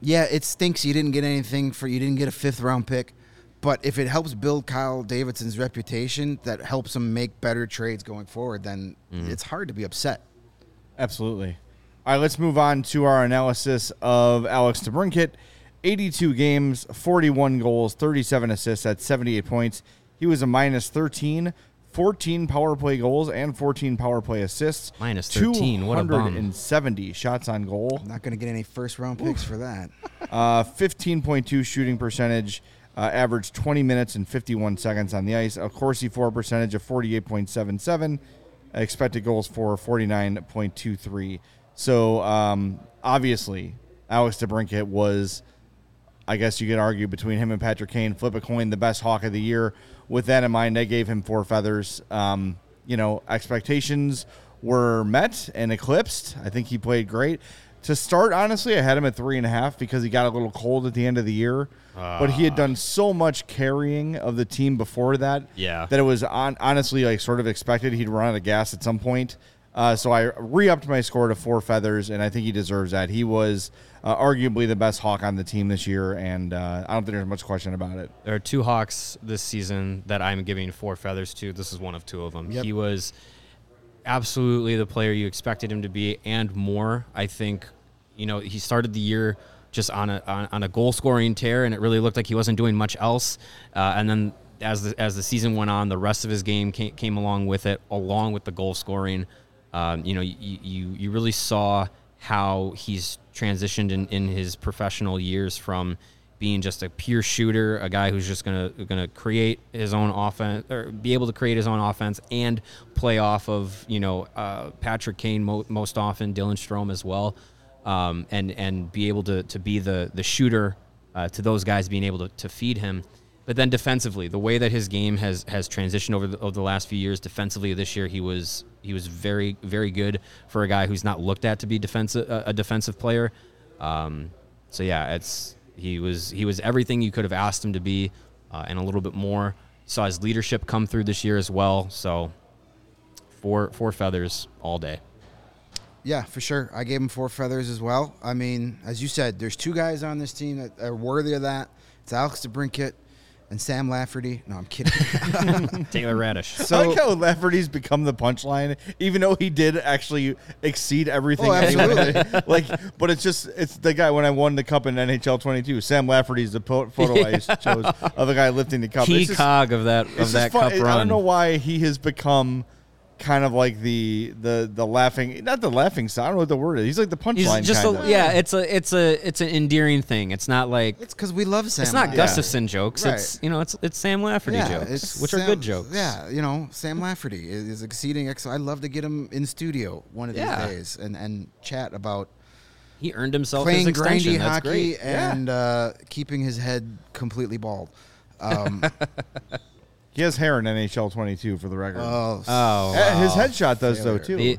yeah, it stinks you didn't get anything for, you didn't get a fifth round pick. But if it helps build Kyle Davidson's reputation, that helps him make better trades going forward, then mm. it's hard to be upset. Absolutely. All right, let's move on to our analysis of Alex DeBrincat. eighty-two games, forty-one goals, thirty-seven assists at seventy-eight points. He was a minus thirteen, fourteen power play goals, and fourteen power play assists. Minus thirteen, what a bum. two hundred seventy shots on goal. I'm not going to get any first-round picks Oof. for that. uh, fifteen point two shooting percentage. Uh, averaged twenty minutes and fifty-one seconds on the ice. A Corsi four percentage of forty-eight point seven seven. Expected goals for forty-nine point two three. So, um, obviously, Alex DeBrincat was, I guess you could argue, between him and Patrick Kane, flip a coin, the best Hawk of the year. With that in mind, they gave him four feathers. Um, you know, expectations were met and eclipsed. I think he played great. To start, honestly, I had him at three and a half because he got a little cold at the end of the year. Uh, but he had done so much carrying of the team before that yeah. that it was on, honestly like sort of expected he'd run out of gas at some point. Uh, so I re-upped my score to four feathers, and I think he deserves that. He was uh, arguably the best Hawk on the team this year, and uh, I don't think there's much question about it. There are two Hawks this season that I'm giving four feathers to. This is one of two of them. Yep. He was absolutely the player you expected him to be and more. I think, you know, he started the year just on a on, on a goal scoring tear, and it really looked like he wasn't doing much else. Uh, and then as the as the season went on, the rest of his game came, came along with it, along with the goal scoring. Um, you know, you, you you really saw how he's transitioned in, in his professional years from being just a pure shooter, a guy who's just gonna gonna create his own offense or be able to create his own offense and play off of you know uh, Patrick Kane mo- most often, Dylan Strome as well, um, and and be able to to be the the shooter uh, to those guys, being able to, to feed him. But then defensively, the way that his game has has transitioned over the, over the last few years, defensively this year he was he was very very good for a guy who's not looked at to be defensive a defensive player. Um, so yeah, it's. He was he was everything you could have asked him to be, uh, and a little bit more. Saw his leadership come through this year as well. So four four feathers all day. Yeah, for sure. I gave him four feathers as well. I mean, as you said, there's two guys on this team that are worthy of that. It's Alex DeBrincat and Sam Lafferty. No, I'm kidding. Taylor Radish. So, I like how Lafferty's become the punchline, even though he did actually exceed everything. Oh, absolutely. Like, but it's just, it's the guy when I won the cup in N H L twenty-two. Sam Lafferty's the po- photo yeah. I chose of the guy lifting the cup. Key cog of that of that cup run. I don't know why he has become kind of like the the the laughing, not the laughing side. I don't know what the word is. He's like the punchline. Just a, yeah, it's a it's a it's an endearing thing. It's not like it's because we love Sam. It's not Lafferty. Gustafson jokes. Right. It's you know it's it's Sam Lafferty yeah, jokes, which Sam, are good jokes. Yeah, you know Sam Lafferty is, is exceeding. Ex- I'd love to get him in studio one of these yeah. days and, and chat about. He earned himself playing his extension. grindy That's hockey great. and yeah. uh, keeping his head completely bald. Um, He has hair in N H L twenty-two for the record. Oh, oh wow. His headshot does Failure. though too. He,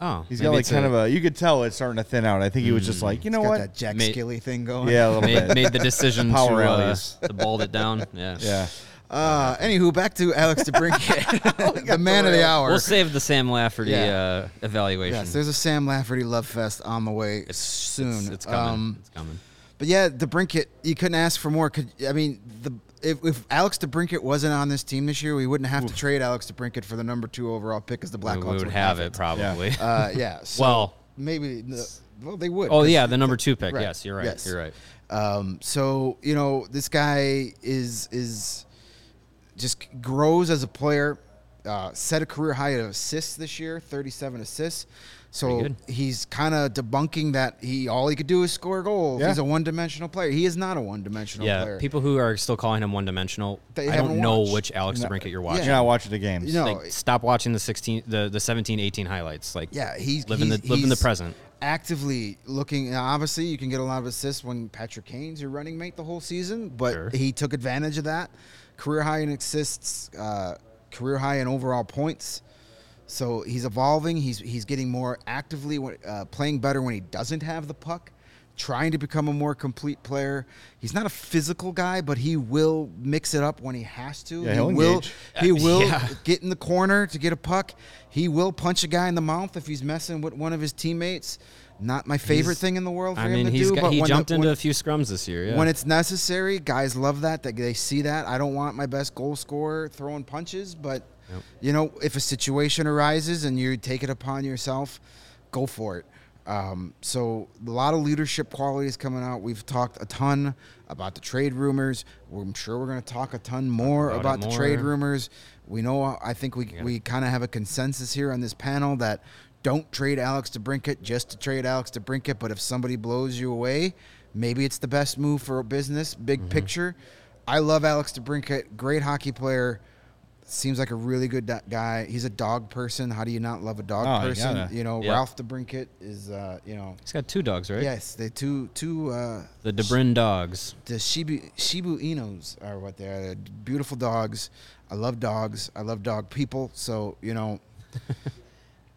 oh, he's got like kind a, of a. You could tell it's starting to thin out. I think he was just like, you know got what, that Jack made, Skilly thing going. Yeah, a little made, bit. Made the decision Power to, uh, to bald it down. Yeah, yeah. Uh, anywho, back to Alex DeBrincat, the man of the hour. We'll save the Sam Lafferty yeah. uh, evaluation. Yes, there's a Sam Lafferty love fest on the way it's, soon. It's, it's coming. Um, it's coming. But yeah, DeBrincat, you couldn't ask for more. Could I mean the. If, if Alex DeBrincat wasn't on this team this year, we wouldn't have Oof. to trade Alex DeBrincat for the number two overall pick as the Blackhawks would have. We would have it, probably. Yeah. uh, yeah so well, maybe the, well, they would. Oh, yeah, the number two pick. Right. Yes, you're right. Yes. You're right. Um, so, you know, this guy is is just grows as a player, uh, set a career high of assists this year, thirty-seven assists. So he's kind of debunking that he all he could do is score goals. Yeah. He's a one-dimensional player. He is not a one-dimensional yeah, player. Yeah, people who are still calling him one-dimensional, they I don't watched. know which Alex no. DeBrincat you're watching. Yeah. You're not watching the games. No. Like, stop watching the sixteen, the, the seventeen, eighteen highlights. Like, yeah, he's living the live in the present. Actively looking. Now, obviously, you can get a lot of assists when Patrick Kane's your running mate the whole season, but sure. he took advantage of that. Career high in assists, uh, career high in overall points. So he's evolving. He's he's getting more actively uh, playing better when he doesn't have the puck, trying to become a more complete player. He's not a physical guy, but he will mix it up when he has to. Yeah, he will engage. He will yeah. get in the corner to get a puck. He will punch a guy in the mouth if he's messing with one of his teammates. Not my favorite he's, thing in the world for I him mean, to he's do. Got, but he jumped the, into when, a few scrums this year. Yeah. When it's necessary, guys love that. They, they see that. I don't want my best goal scorer throwing punches, but yep. you know, if a situation arises and you take it upon yourself, go for it. Um, so a lot of leadership qualities coming out. We've talked a ton about the trade rumors. I'm sure we're going to talk a ton more about, about the more. trade rumors. We know, I think we yeah. we kind of have a consensus here on this panel that don't trade Alex DeBrincat just to trade Alex DeBrincat, but if somebody blows you away, maybe it's the best move for a business, big mm-hmm. picture. I love Alex DeBrincat, great hockey player, seems like a really good do- guy. He's a dog person. How do you not love a dog oh, person? You, you know, yeah. Ralph DeBrincat is, uh, you know. He's got two dogs, right? Yes, they two, two. Uh, the DeBrin sh- dogs. The Shibu, Shibu Inus are what they are. They're beautiful dogs. I love dogs. I love dog people. So, you know.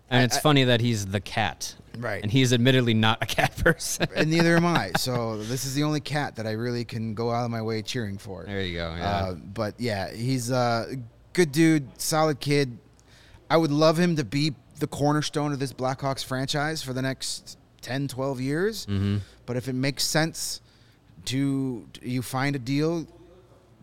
And it's I, funny that he's the cat. Right. And he's admittedly not a cat person. And neither am I. So this is the only cat that I really can go out of my way cheering for. There you go. Yeah. Uh, but, yeah, he's uh, good dude, solid kid. I would love him to be the cornerstone of this Blackhawks franchise for the next ten, twelve years. Mm-hmm. But if it makes sense to you find a deal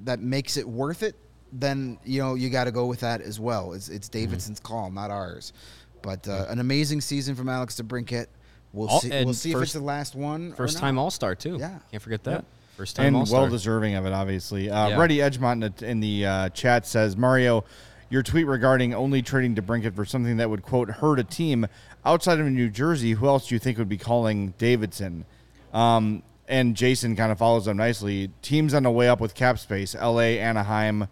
that makes it worth it, then, you know, you got to go with that as well. It's, it's Davidson's mm-hmm. call, not ours. But uh, an amazing season from Alex DeBrincat. We'll All, see, we'll see first, if it's the last one. First-time All-Star, too. Yeah. Can't forget that. Yep. First time and All-Star. Well-deserving of it, obviously. Uh, yeah. Reddy Edgemont in the, in the uh, chat says, Mario, your tweet regarding only trading DeBrincat for something that would, quote, hurt a team outside of New Jersey, who else do you think would be calling Davidson? Um, and Jason kind of follows up nicely. Teams on the way up with cap space, L A, Anaheim.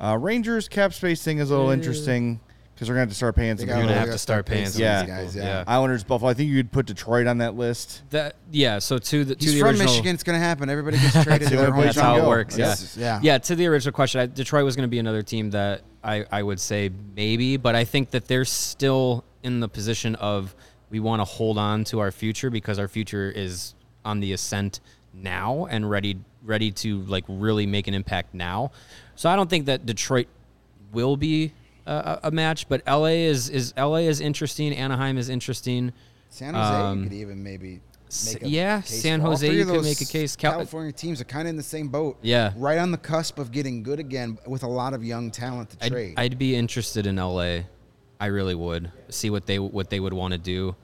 Uh, Rangers cap space thing is a little interesting because we're going to have to start paying some people. You're going to have to start paying some yeah. guys. Yeah. yeah. Islanders, Buffalo. I think you'd put Detroit on that list. That Yeah, so to the, to He's the original. He's from Michigan. It's going to happen. Everybody gets traded to their home. That's how it works. Yeah. yeah, yeah. to the original question, I, Detroit was going to be another team that I, I would say maybe, but I think that they're still in the position of we want to hold on to our future because our future is on the ascent now and ready ready to like really make an impact now. So I don't think that Detroit will be a, a match, but L A is is L A is interesting. Anaheim is interesting. San Jose um, could even maybe make a yeah. Case San Jose you could make a case. Cal- California teams are kind of in the same boat. Yeah, right on the cusp of getting good again with a lot of young talent to I'd, trade. I'd be interested in L A. I really would see what they what they would want to do,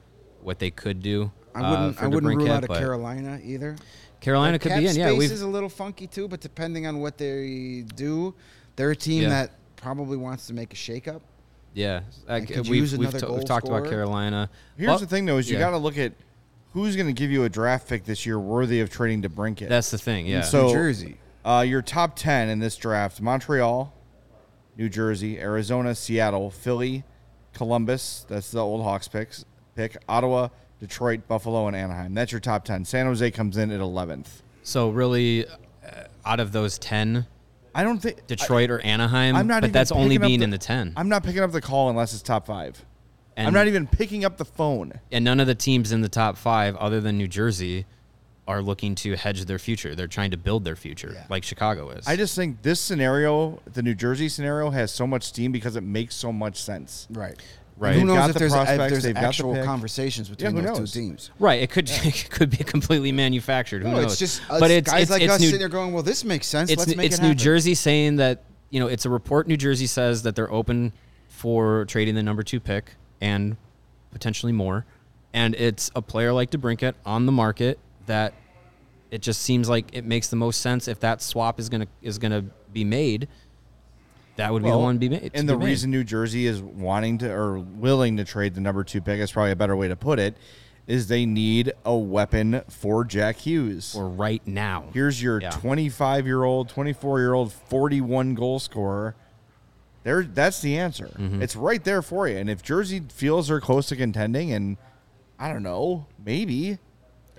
what they could do. I wouldn't. Uh, I wouldn't rule out of Carolina either. Carolina could be in. Yeah, space is a little funky too, but depending on what they do, they're a team yeah. that probably wants to make a shakeup. Yeah, I, we've, we've, we've talked about Carolina. Here's well, the thing, though, is you yeah. got to look at who's going to give you a draft pick this year worthy of trading DeBrincat. That's the thing. Yeah, so, New Jersey. Uh, your top ten in this draft: Montreal, New Jersey, Arizona, Seattle, Philly, Columbus. That's the old Hawks picks. Pick Ottawa, Detroit, Buffalo, and Anaheim. That's your top ten. San Jose comes in at eleventh. So really, uh, out of those ten, I don't think Detroit I, or Anaheim. I'm not but that's only being the, in the ten. I'm not picking up the call unless it's top five. And I'm not even picking up the phone. And none of the teams in the top five, other than New Jersey, are looking to hedge their future. They're trying to build their future, yeah. like Chicago is. I just think this scenario, the New Jersey scenario, has so much steam because it makes so much sense. Right. Right. Who knows got if, the there's, prospects, if there's actual the conversations between yeah, those knows? two teams? Right. It could yeah. it could be completely manufactured. Who no, knows? It's just but it's, guys it's, like it's us new, sitting there going, "Well, this makes sense. Let's n- make it's it It's New Jersey saying that you know it's a report. New Jersey says that they're open for trading the number two pick and potentially more, and it's a player like DeBrincat on the market that it just seems like it makes the most sense if that swap is gonna is gonna be made. That would well, be the one to be made. And the reason New Jersey is wanting to or willing to trade the number two pick is probably a better way to put it, is they need a weapon for Jack Hughes. For right now. Here's your yeah. twenty-five-year-old, twenty-four-year-old, forty-one-goal scorer. There, that's the answer. Mm-hmm. It's right there for you. And if Jersey feels they're close to contending, and I don't know, maybe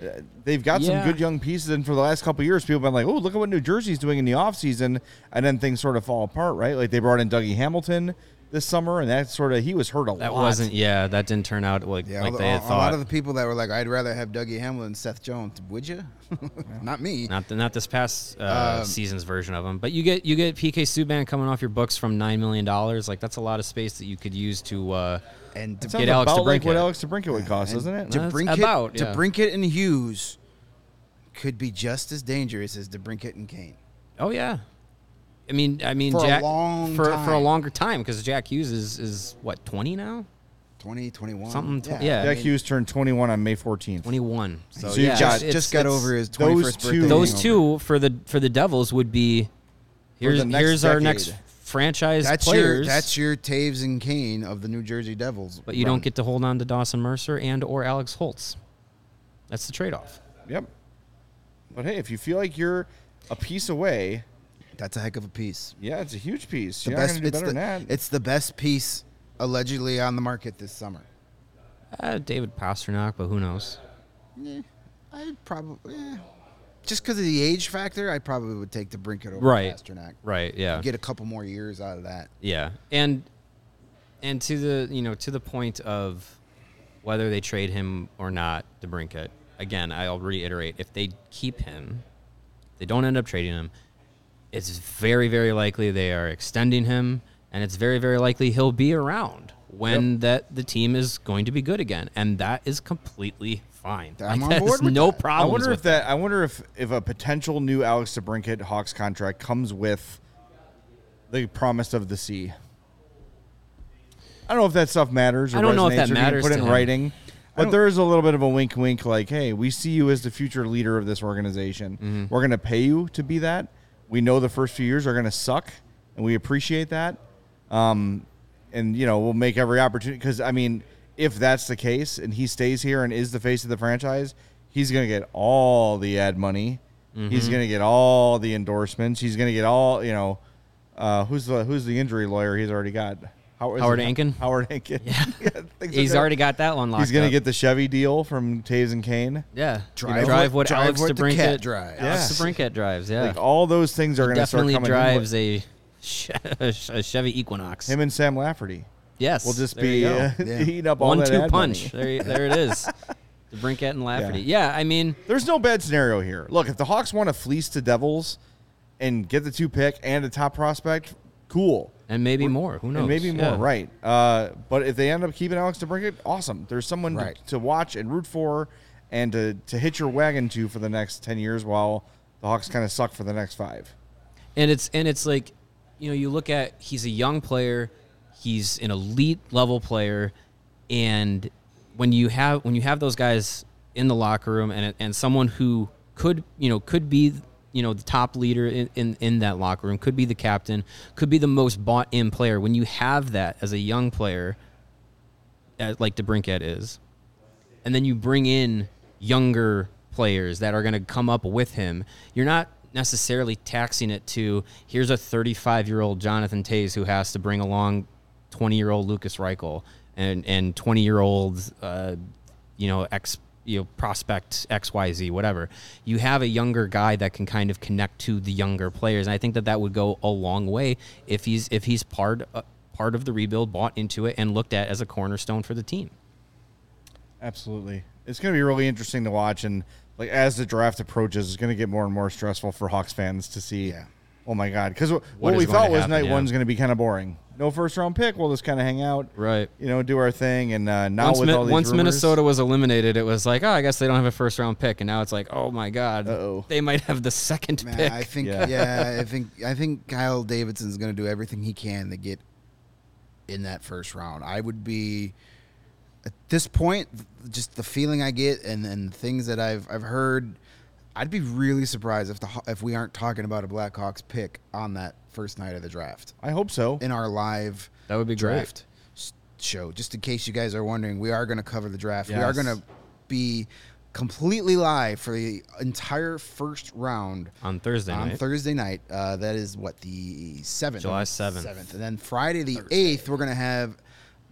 uh, they've got yeah. some good young pieces. And for the last couple of years, people have been like, oh, look at what New Jersey's doing in the offseason. And then things sort of fall apart, right? Like they brought in Dougie Hamilton this summer, and that sort of, he was hurt a that lot. That wasn't, yeah, that didn't turn out like, yeah, like a, they had a, thought. A lot of the people that were like, I'd rather have Dougie Hamilton than Seth Jones, would you? Not me. Not the, not this past uh, um, season's version of him. But you get you get P K Subban coming off your books from nine million dollars. Like, that's a lot of space that you could use to uh, and to get Alex DeBrincat. Like what Alex DeBrincat would cost, yeah. isn't it? DeBrincat, about, yeah. DeBrincat and Hughes could be just as dangerous as DeBrincat and Kane. Oh, yeah. I mean, I mean, for Jack, a long for, time. for a longer time because Jack Hughes is, is what twenty now, twenty twenty one something. Tw- yeah, yeah, Jack I mean, Hughes turned twenty one on May fourteenth. Twenty one. So, so you yeah, got, it's, just it's, got over his twenty first birthday. Those two for the for the Devils would be here's here's decade. Our next franchise that's players. Your, that's your Taves and Kane of the New Jersey Devils. But you run. don't get to hold on to Dawson Mercer and or Alex Holtz. That's the trade off. Yep. But hey, if you feel like you're a piece away. That's a heck of a piece. Yeah, it's a huge piece. The You're best, not gonna do better the, than that. It's the best piece allegedly on the market this summer. Uh, David Pastrnak, but who knows? Yeah, I'd probably eh. just because of the age factor, I probably would take DeBrincat over right. Pastrnak. Right. Yeah. Get a couple more years out of that. Yeah, and and to the you know to the point of whether they trade him or not, DeBrincat. Again, I'll reiterate: if they keep him, they don't end up trading him. It's very, very likely they are extending him, and it's very, very likely he'll be around when yep. that the team is going to be good again, and that is completely fine. I'm like, on board with no problem. I wonder if that. that. I wonder if, if a potential new Alex DeBrincat Hawks contract comes with the promise of the sea. I don't know if that stuff matters. Or I don't resonates, know if that matters. Put it in him. writing. But there is a little bit of a wink, wink, like, hey, we see you as the future leader of this organization. Mm-hmm. We're going to pay you to be that. We know the first few years are going to suck, and we appreciate that. Um, and, you know, we'll make every opportunity because, I mean, if that's the case and he stays here and is the face of the franchise, he's going to get all the ad money. Mm-hmm. He's going to get all the endorsements. He's going to get all, you know, uh, who's the who's the injury lawyer he's already got? Howard, Howard Ankin. Howard Ankin. Yeah. yeah he's gonna, already got that one locked up. He's going to get the Chevy deal from Taves and Kane. Yeah. Drive, you know, drive what, what Alex DeBrincat drives. Yes. Alex DeBrincat drives, yeah. Like, all those things are going to start coming in. Definitely drives a, a Chevy Equinox. Him and Sam Lafferty. Yes. We'll just be uh, yeah. eating up all one, that One-two punch. There, there it is. DeBrincat and Lafferty. Yeah. yeah, I mean. There's no bad scenario here. Look, if the Hawks want to fleece the Devils and get the two pick and a top prospect, cool. And maybe We're, more. Who knows? And maybe yeah. more, right. Uh, but if they end up keeping Alex DeBrincat, awesome. There's someone right. to, to watch and root for and to, to hitch your wagon to for the next ten years while the Hawks kind of suck for the next five. And it's And it's like, you know, you look at, he's a young player. He's an elite level player. And when you have when you have those guys in the locker room and and someone who could, you know, could be you know, the top leader in, in, in that locker room, could be the captain, could be the most bought-in player. When you have that as a young player, like DeBrincat is, and then you bring in younger players that are going to come up with him, you're not necessarily taxing it to, here's a thirty-five-year-old Jonathan Toews who has to bring along twenty-year-old Lucas Reichel and and twenty-year-old, uh, you know, ex you know, prospect X Y Z, whatever. You have a younger guy that can kind of connect to the younger players. And I think that that would go a long way if he's, if he's part, uh, part of the rebuild, bought into it and looked at as a cornerstone for the team. Absolutely. It's going to be really interesting to watch. And like, as the draft approaches, it's going to get more and more stressful for Hawks fans to see. Yeah. Oh my God. Cause what, what we thought was night yeah. one's going to be kind of boring. No first round pick. We'll just kind of hang out, right? You know, do our thing. And uh, now once, with all these once rumors, Minnesota was eliminated, it was like, oh, I guess they don't have a first round pick. And now it's like, oh my God, uh-oh. They might have the second Man, pick. I think, yeah. yeah, I think, I think Kyle Davidson is going to do everything he can to get in that first round. I would be at this point, just the feeling I get and and things that I've I've heard. I'd be really surprised if the if we aren't talking about a Blackhawks pick on that first night of the draft. I hope so. In our live that would be draft great. show. Just in case you guys are wondering, we are going to cover the draft. Yes. We are going to be completely live for the entire first round. On Thursday on night. On Thursday night. Uh, that is, what, the seventh? July seventh. seventh. And then Friday the Thursday. eighth, we're going to have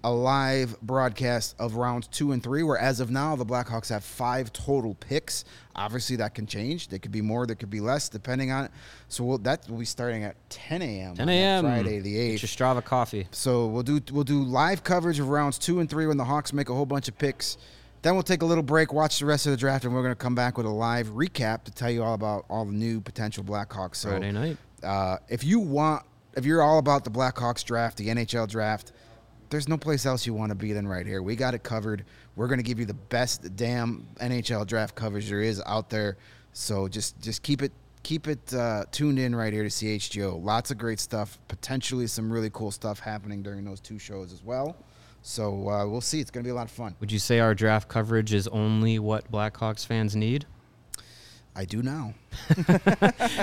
a live broadcast of rounds two and three, where as of now, the Blackhawks have five total picks. Obviously, that can change. There could be more. There could be less, depending on it. So we'll, that will be starting at ten a.m. ten a.m. Friday the eighth. Get your Strava coffee. So we'll do we'll do live coverage of rounds two and three when the Hawks make a whole bunch of picks. Then we'll take a little break, watch the rest of the draft, and we're going to come back with a live recap to tell you all about all the new potential Blackhawks. So, Friday night. Uh, if you want, if you're all about the Blackhawks draft, the N H L draft, there's no place else you want to be than right here. We got it covered. We're going to give you the best damn N H L draft coverage there is out there. So just just keep it keep it uh, tuned in right here to C H G O. Lots of great stuff, potentially some really cool stuff happening during those two shows as well. So uh, we'll see. It's going to be a lot of fun. Would you say our draft coverage is only what Blackhawks fans need? I do now.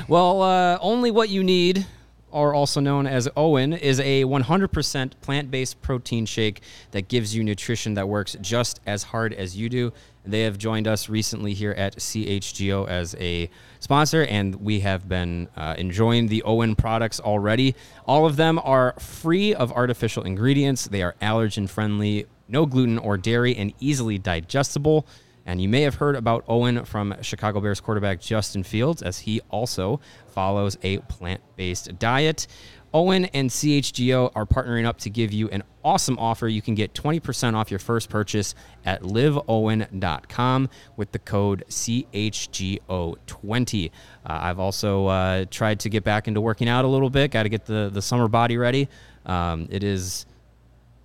Well, uh, only what you need, or also known as Owen, is a one hundred percent plant-based protein shake that gives you nutrition that works just as hard as you do. They have joined us recently here at C H G O as a sponsor, and we have been uh, enjoying the Owen products already. All of them are free of artificial ingredients. They are allergen-friendly, no gluten or dairy, and easily digestible. And you may have heard about Owen from Chicago Bears quarterback Justin Fields, as he also follows a plant-based diet. Owen and C H G O are partnering up to give you an awesome offer. You can get twenty percent off your first purchase at live owen dot com with the code C H G O twenty. Uh, I've also uh, tried to get back into working out a little bit. Got to get the, the summer body ready. Um, it is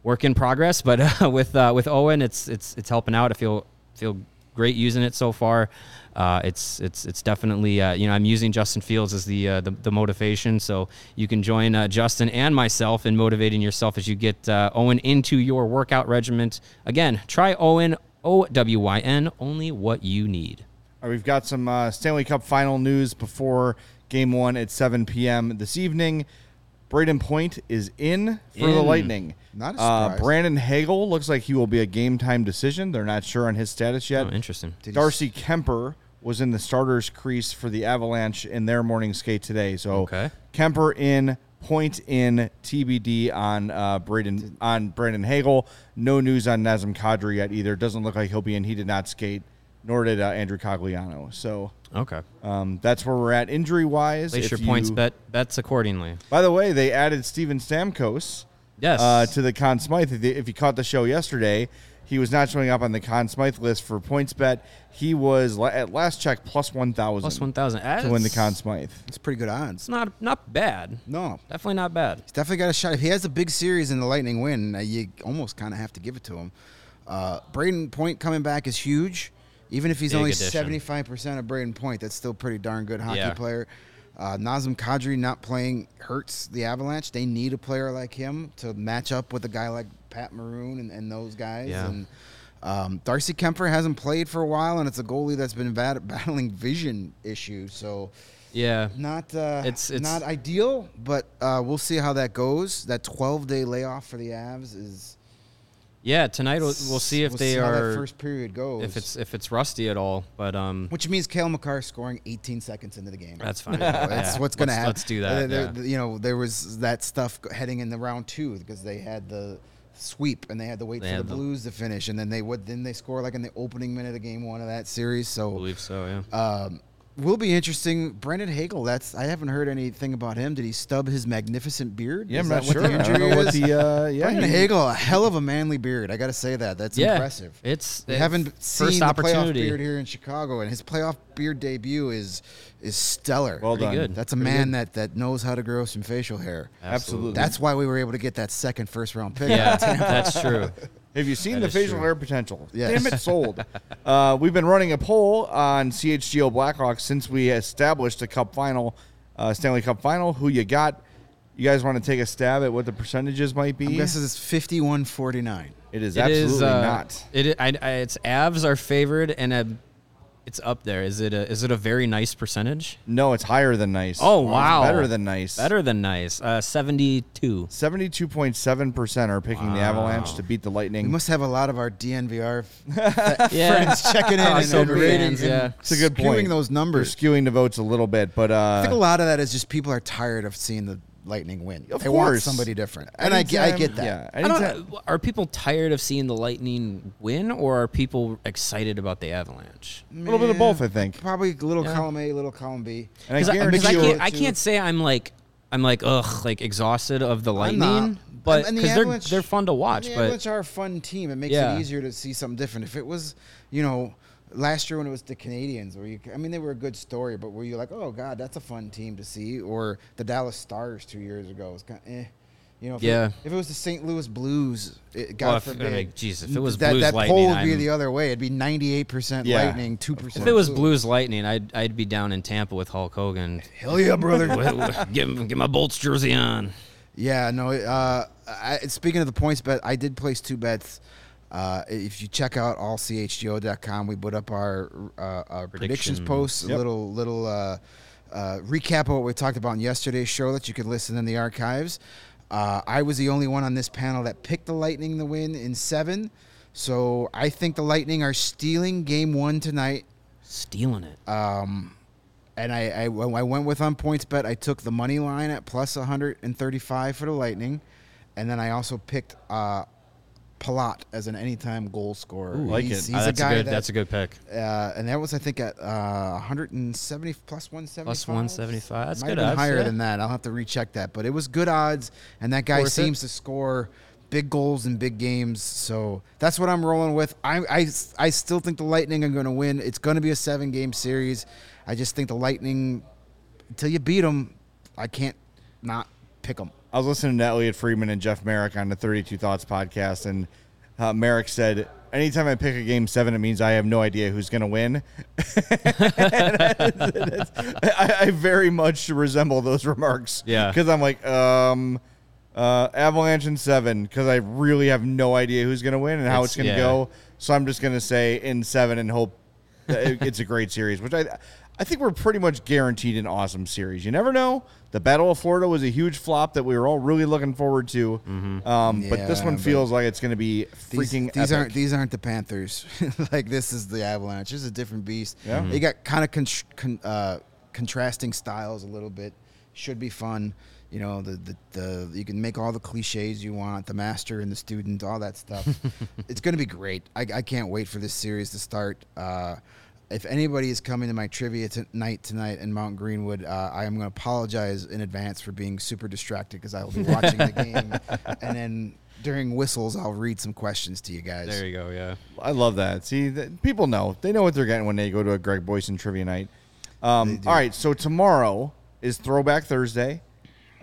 work in progress, but uh, with uh, with Owen, it's it's it's helping out. I feel feel great using it so far. Uh, it's it's it's definitely, uh, you know, I'm using Justin Fields as the uh, the, the motivation. So you can join uh, Justin and myself in motivating yourself as you get uh, Owen into your workout regimen. Again, try Owen, O W Y N, only what you need. All right, we've got some uh, Stanley Cup final news before game one at seven p.m. this evening. Brayden Point is in for in. the Lightning. Not a surprise. Uh, Brandon Hagel looks like he will be a game-time decision. They're not sure on his status yet. Oh, interesting. Did Darcy he's... Kemper was in the starter's crease for the Avalanche in their morning skate today. So okay. Kemper in, Point in, T B D on uh, Braden on Brandon Hagel. No news on Nazem Kadri yet either. Doesn't look like he'll be in. He did not skate, nor did uh, Andrew Cogliano. So okay, um, that's where we're at injury-wise. Place your you, points bet bets accordingly. By the way, they added Steven Stamkos yes. uh, to the Conn Smythe. If you caught the show yesterday, he was not showing up on the Conn Smythe list for points bet. He was, at last check, plus one thousand. Plus one thousand. To win the Conn Smythe. It's pretty good odds. It's not not bad. No. Definitely not bad. He's definitely got a shot. If he has a big series and the Lightning win, you almost kind of have to give it to him. Uh, Brayden Point coming back is huge. Even if he's big only addition. seventy-five percent of Brayden Point, that's still a pretty darn good hockey yeah. player. Uh, Nazem Kadri not playing hurts the Avalanche. They need a player like him to match up with a guy like Pat Maroon and, and those guys. Yeah. And um, Darcy Kemper hasn't played for a while, and it's a goalie that's been bat- battling vision issues. So, yeah, not uh, it's, it's not ideal, but uh, we'll see how that goes. That twelve-day layoff for the Avs is. Yeah, tonight we'll, we'll see if we'll they see how are that first period goes. If it's if it's rusty at all, but um, which means Cale McCarr scoring eighteen seconds into the game. That's fine. You know, that's yeah. what's going to happen. Let's do that. Uh, there, yeah. You know, there was that stuff heading into round two because they had the sweep and they had to wait they for the Blues the... to finish, and then they would then they score like in the opening minute of game one of that series. So I believe so. Yeah. Um, will be interesting. Brandon Hagel, that's I haven't heard anything about him. Did he stub his magnificent beard? Yeah, is I'm not sure. I don't know what the uh, yeah. Brandon Hagel, a hell of a manly beard. I got to say that. That's yeah, impressive. It's we it's haven't seen the playoff beard here in Chicago, and his playoff beard debut is is stellar. Well Pretty done. Good. That's a Pretty man good. that that knows how to grow some facial hair. Absolutely. That's why we were able to get that second first round pick. Yeah, that's true. Have you seen that the facial true. hair potential? Yes. Damn it, sold. uh, we've been running a poll on C H G O Blackhawks since we established the Cup Final, uh, Stanley Cup Final. Who you got? You guys want to take a stab at what the percentages might be? This is fifty-one forty-nine. It is it absolutely is, uh, not. It I, I, it's Avs are favored, and a, it's up there. Is it a is it a very nice percentage? No, it's higher than nice. Oh wow, it's better than nice. Better than nice. Uh, seventy-two. Seventy-two point seven percent are picking wow. the Avalanche to beat the Lightning. We must have a lot of our D N V R f- yeah. friends checking in oh, and, so and rating. Yeah, it's a good skewing point. Skewing those numbers, They're skewing the votes a little bit, but uh, I think a lot of that is just people are tired of seeing the Lightning win. Of they course. want somebody different, and I, I get that. Yeah, I don't, are people tired of seeing the Lightning win, or are people excited about the Avalanche? A little yeah, bit of both, I think. Probably a little yeah. column A, a little column B. And I, I, I, can't, I can't say I'm like I'm like ugh, like exhausted of the Lightning, not, but because the they're they're fun to watch. And the but Avalanche are a fun team. It makes yeah. it easier to see something different. If it was, you know. Last year when it was the Canadiens, where you, I mean, they were a good story, but were you like, oh, God, that's a fun team to see? Or the Dallas Stars two years ago was kind of, eh. You know, if, yeah. it, if it was the Saint Louis Blues, it, God well, forbid. Like, geez, if it was that, Blues that Lightning. That poll would be I'm, the other way. It'd be ninety-eight percent yeah. Lightning, two percent. If it was Blues, Blues Lightning, I'd I'd be down in Tampa with Hulk Hogan. Hell yeah, brother. get, get my Bolts jersey on. Yeah, no. Uh, I, speaking of the points bet, I did place two bets. Uh, if you check out all c h g o dot com, we put up our, uh, our Prediction. predictions posts, yep. a little little uh, uh, recap of what we talked about in yesterday's show that you could listen in the archives. Uh, I was the only one on this panel that picked the Lightning to win in seven. So I think the Lightning are stealing game one tonight. Stealing it. Um, and I, I, I went with on PointsBet. I took the money line at plus one thirty-five for the Lightning. And then I also picked... Uh, Palat as an anytime goal scorer. Ooh, like he's, it. He's oh, that's, a guy a good, that, that's a good pick. Uh, and that was, I think, at uh, one seventy, plus one seventy-five. Plus one seventy-five. That's Might good have been odds. higher yeah. than that. I'll have to recheck that. But it was good odds, and that guy seems it. to score big goals in big games. So that's what I'm rolling with. I, I, I still think the Lightning are going to win. It's going to be a seven-game series. I just think the Lightning, until you beat them, I can't not pick them. I was listening to Elliot Friedman and Jeff Merrick on the thirty-two Thoughts podcast, and uh, Merrick said, anytime I pick a game seven, it means I have no idea who's going to win. I, I very much resemble those remarks. Yeah. Because I'm like, um, uh, Avalanche in seven, because I really have no idea who's going to win and how it's, it's going to yeah. go. So I'm just going to say in seven and hope that it, it's a great series, which I I think we're pretty much guaranteed an awesome series. You never know. The Battle of Florida was a huge flop that we were all really looking forward to. Mm-hmm. Um, yeah, but this one feels like it's going to be freaking these, these epic. Aren't, these aren't the Panthers. Like, this is the Avalanche. This is a different beast. Yeah. Mm-hmm. They got kind of con- con- uh, contrasting styles a little bit. Should be fun. You know, the, the the you can make all the cliches you want, the master and the student, all that stuff. It's going to be great. I, I can't wait for this series to start. Uh, if anybody is coming to my trivia t- night tonight in Mount Greenwood, uh, I am going to apologize in advance for being super distracted because I will be watching the game. And then during whistles, I'll read some questions to you guys. There you go, yeah. I love that. See, the, people know. They know what they're getting when they go to a Greg Boyson trivia night. Um, all right, so tomorrow is Throwback Thursday.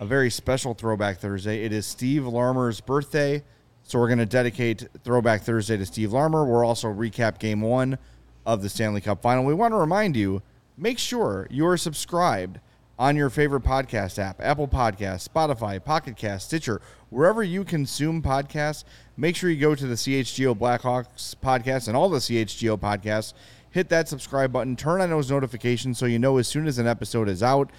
A very special Throwback Thursday. It is Steve Larmer's birthday, so we're going to dedicate Throwback Thursday to Steve Larmer. We'll also recap Game one of the Stanley Cup Final. We want to remind you, make sure you are subscribed on your favorite podcast app, Apple Podcasts, Spotify, Pocket Cast, Stitcher, wherever you consume podcasts. Make sure you go to the C H G O Blackhawks podcast and all the C H G O podcasts. Hit that subscribe button. Turn on those notifications so you know as soon as an episode is out.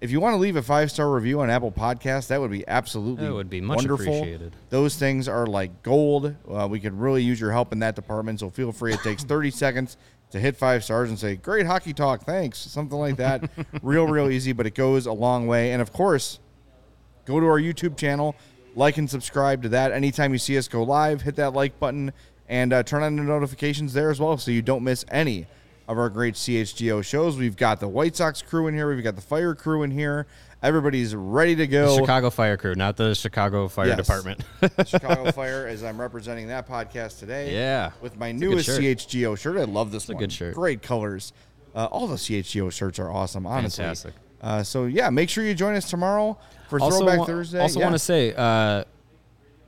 If you want to leave a five-star review on Apple Podcasts, that would be absolutely wonderful. It would be much wonderful. Appreciated. Those things are like gold. Uh, we could really use your help in that department, so feel free. It takes thirty seconds to hit five stars and say, great hockey talk, thanks, something like that. Real, real easy, but it goes a long way. And, of course, go to our YouTube channel, like and subscribe to that. Anytime you see us go live, hit that like button, and uh, turn on the notifications there as well so you don't miss any of our great C H G O shows. We've got the White Sox crew in here. We've got the fire crew in here. Everybody's ready to go. The Chicago Fire Crew, not the Chicago Fire yes. Department. Chicago Fire, as I'm representing that podcast today. Yeah. With my it's newest C H G O shirt. I love this it's one. It's a good shirt. Great colors. Uh, all the C H G O shirts are awesome, honestly. Fantastic. Uh, so, yeah, make sure you join us tomorrow for also, Throwback Thursday. Also yeah. want to say, uh,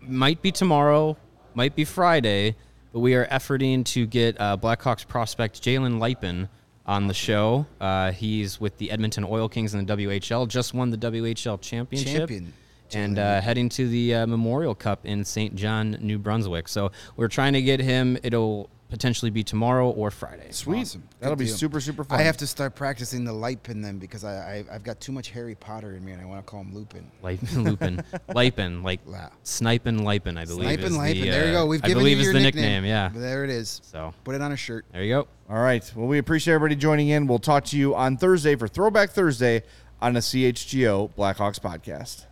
might be tomorrow, might be Friday, but we are efforting to get uh, Blackhawks prospect Jalen Lipin on the show. Uh, he's with the Edmonton Oil Kings in the W H L. Just won the W H L championship. Champion. And uh, heading to the uh, Memorial Cup in Saint John, New Brunswick. So we're trying to get him. It'll potentially be tomorrow or Friday. Sweet. Awesome. That'll be super, super fun. I have to start practicing the Lipin then because I, I, I've got too much Harry Potter in me and I want to call him Lupin. Lipin, Lupin. Lipin, like La. Snipin' Lipin, I believe. Snipin' Lipin, the, uh, there you go. We've given I believe you your is the nickname. nickname, yeah. There it is. So put it on a shirt. There you go. All right. Well, we appreciate everybody joining in. We'll talk to you on Thursday for Throwback Thursday on the C H G O Blackhawks podcast.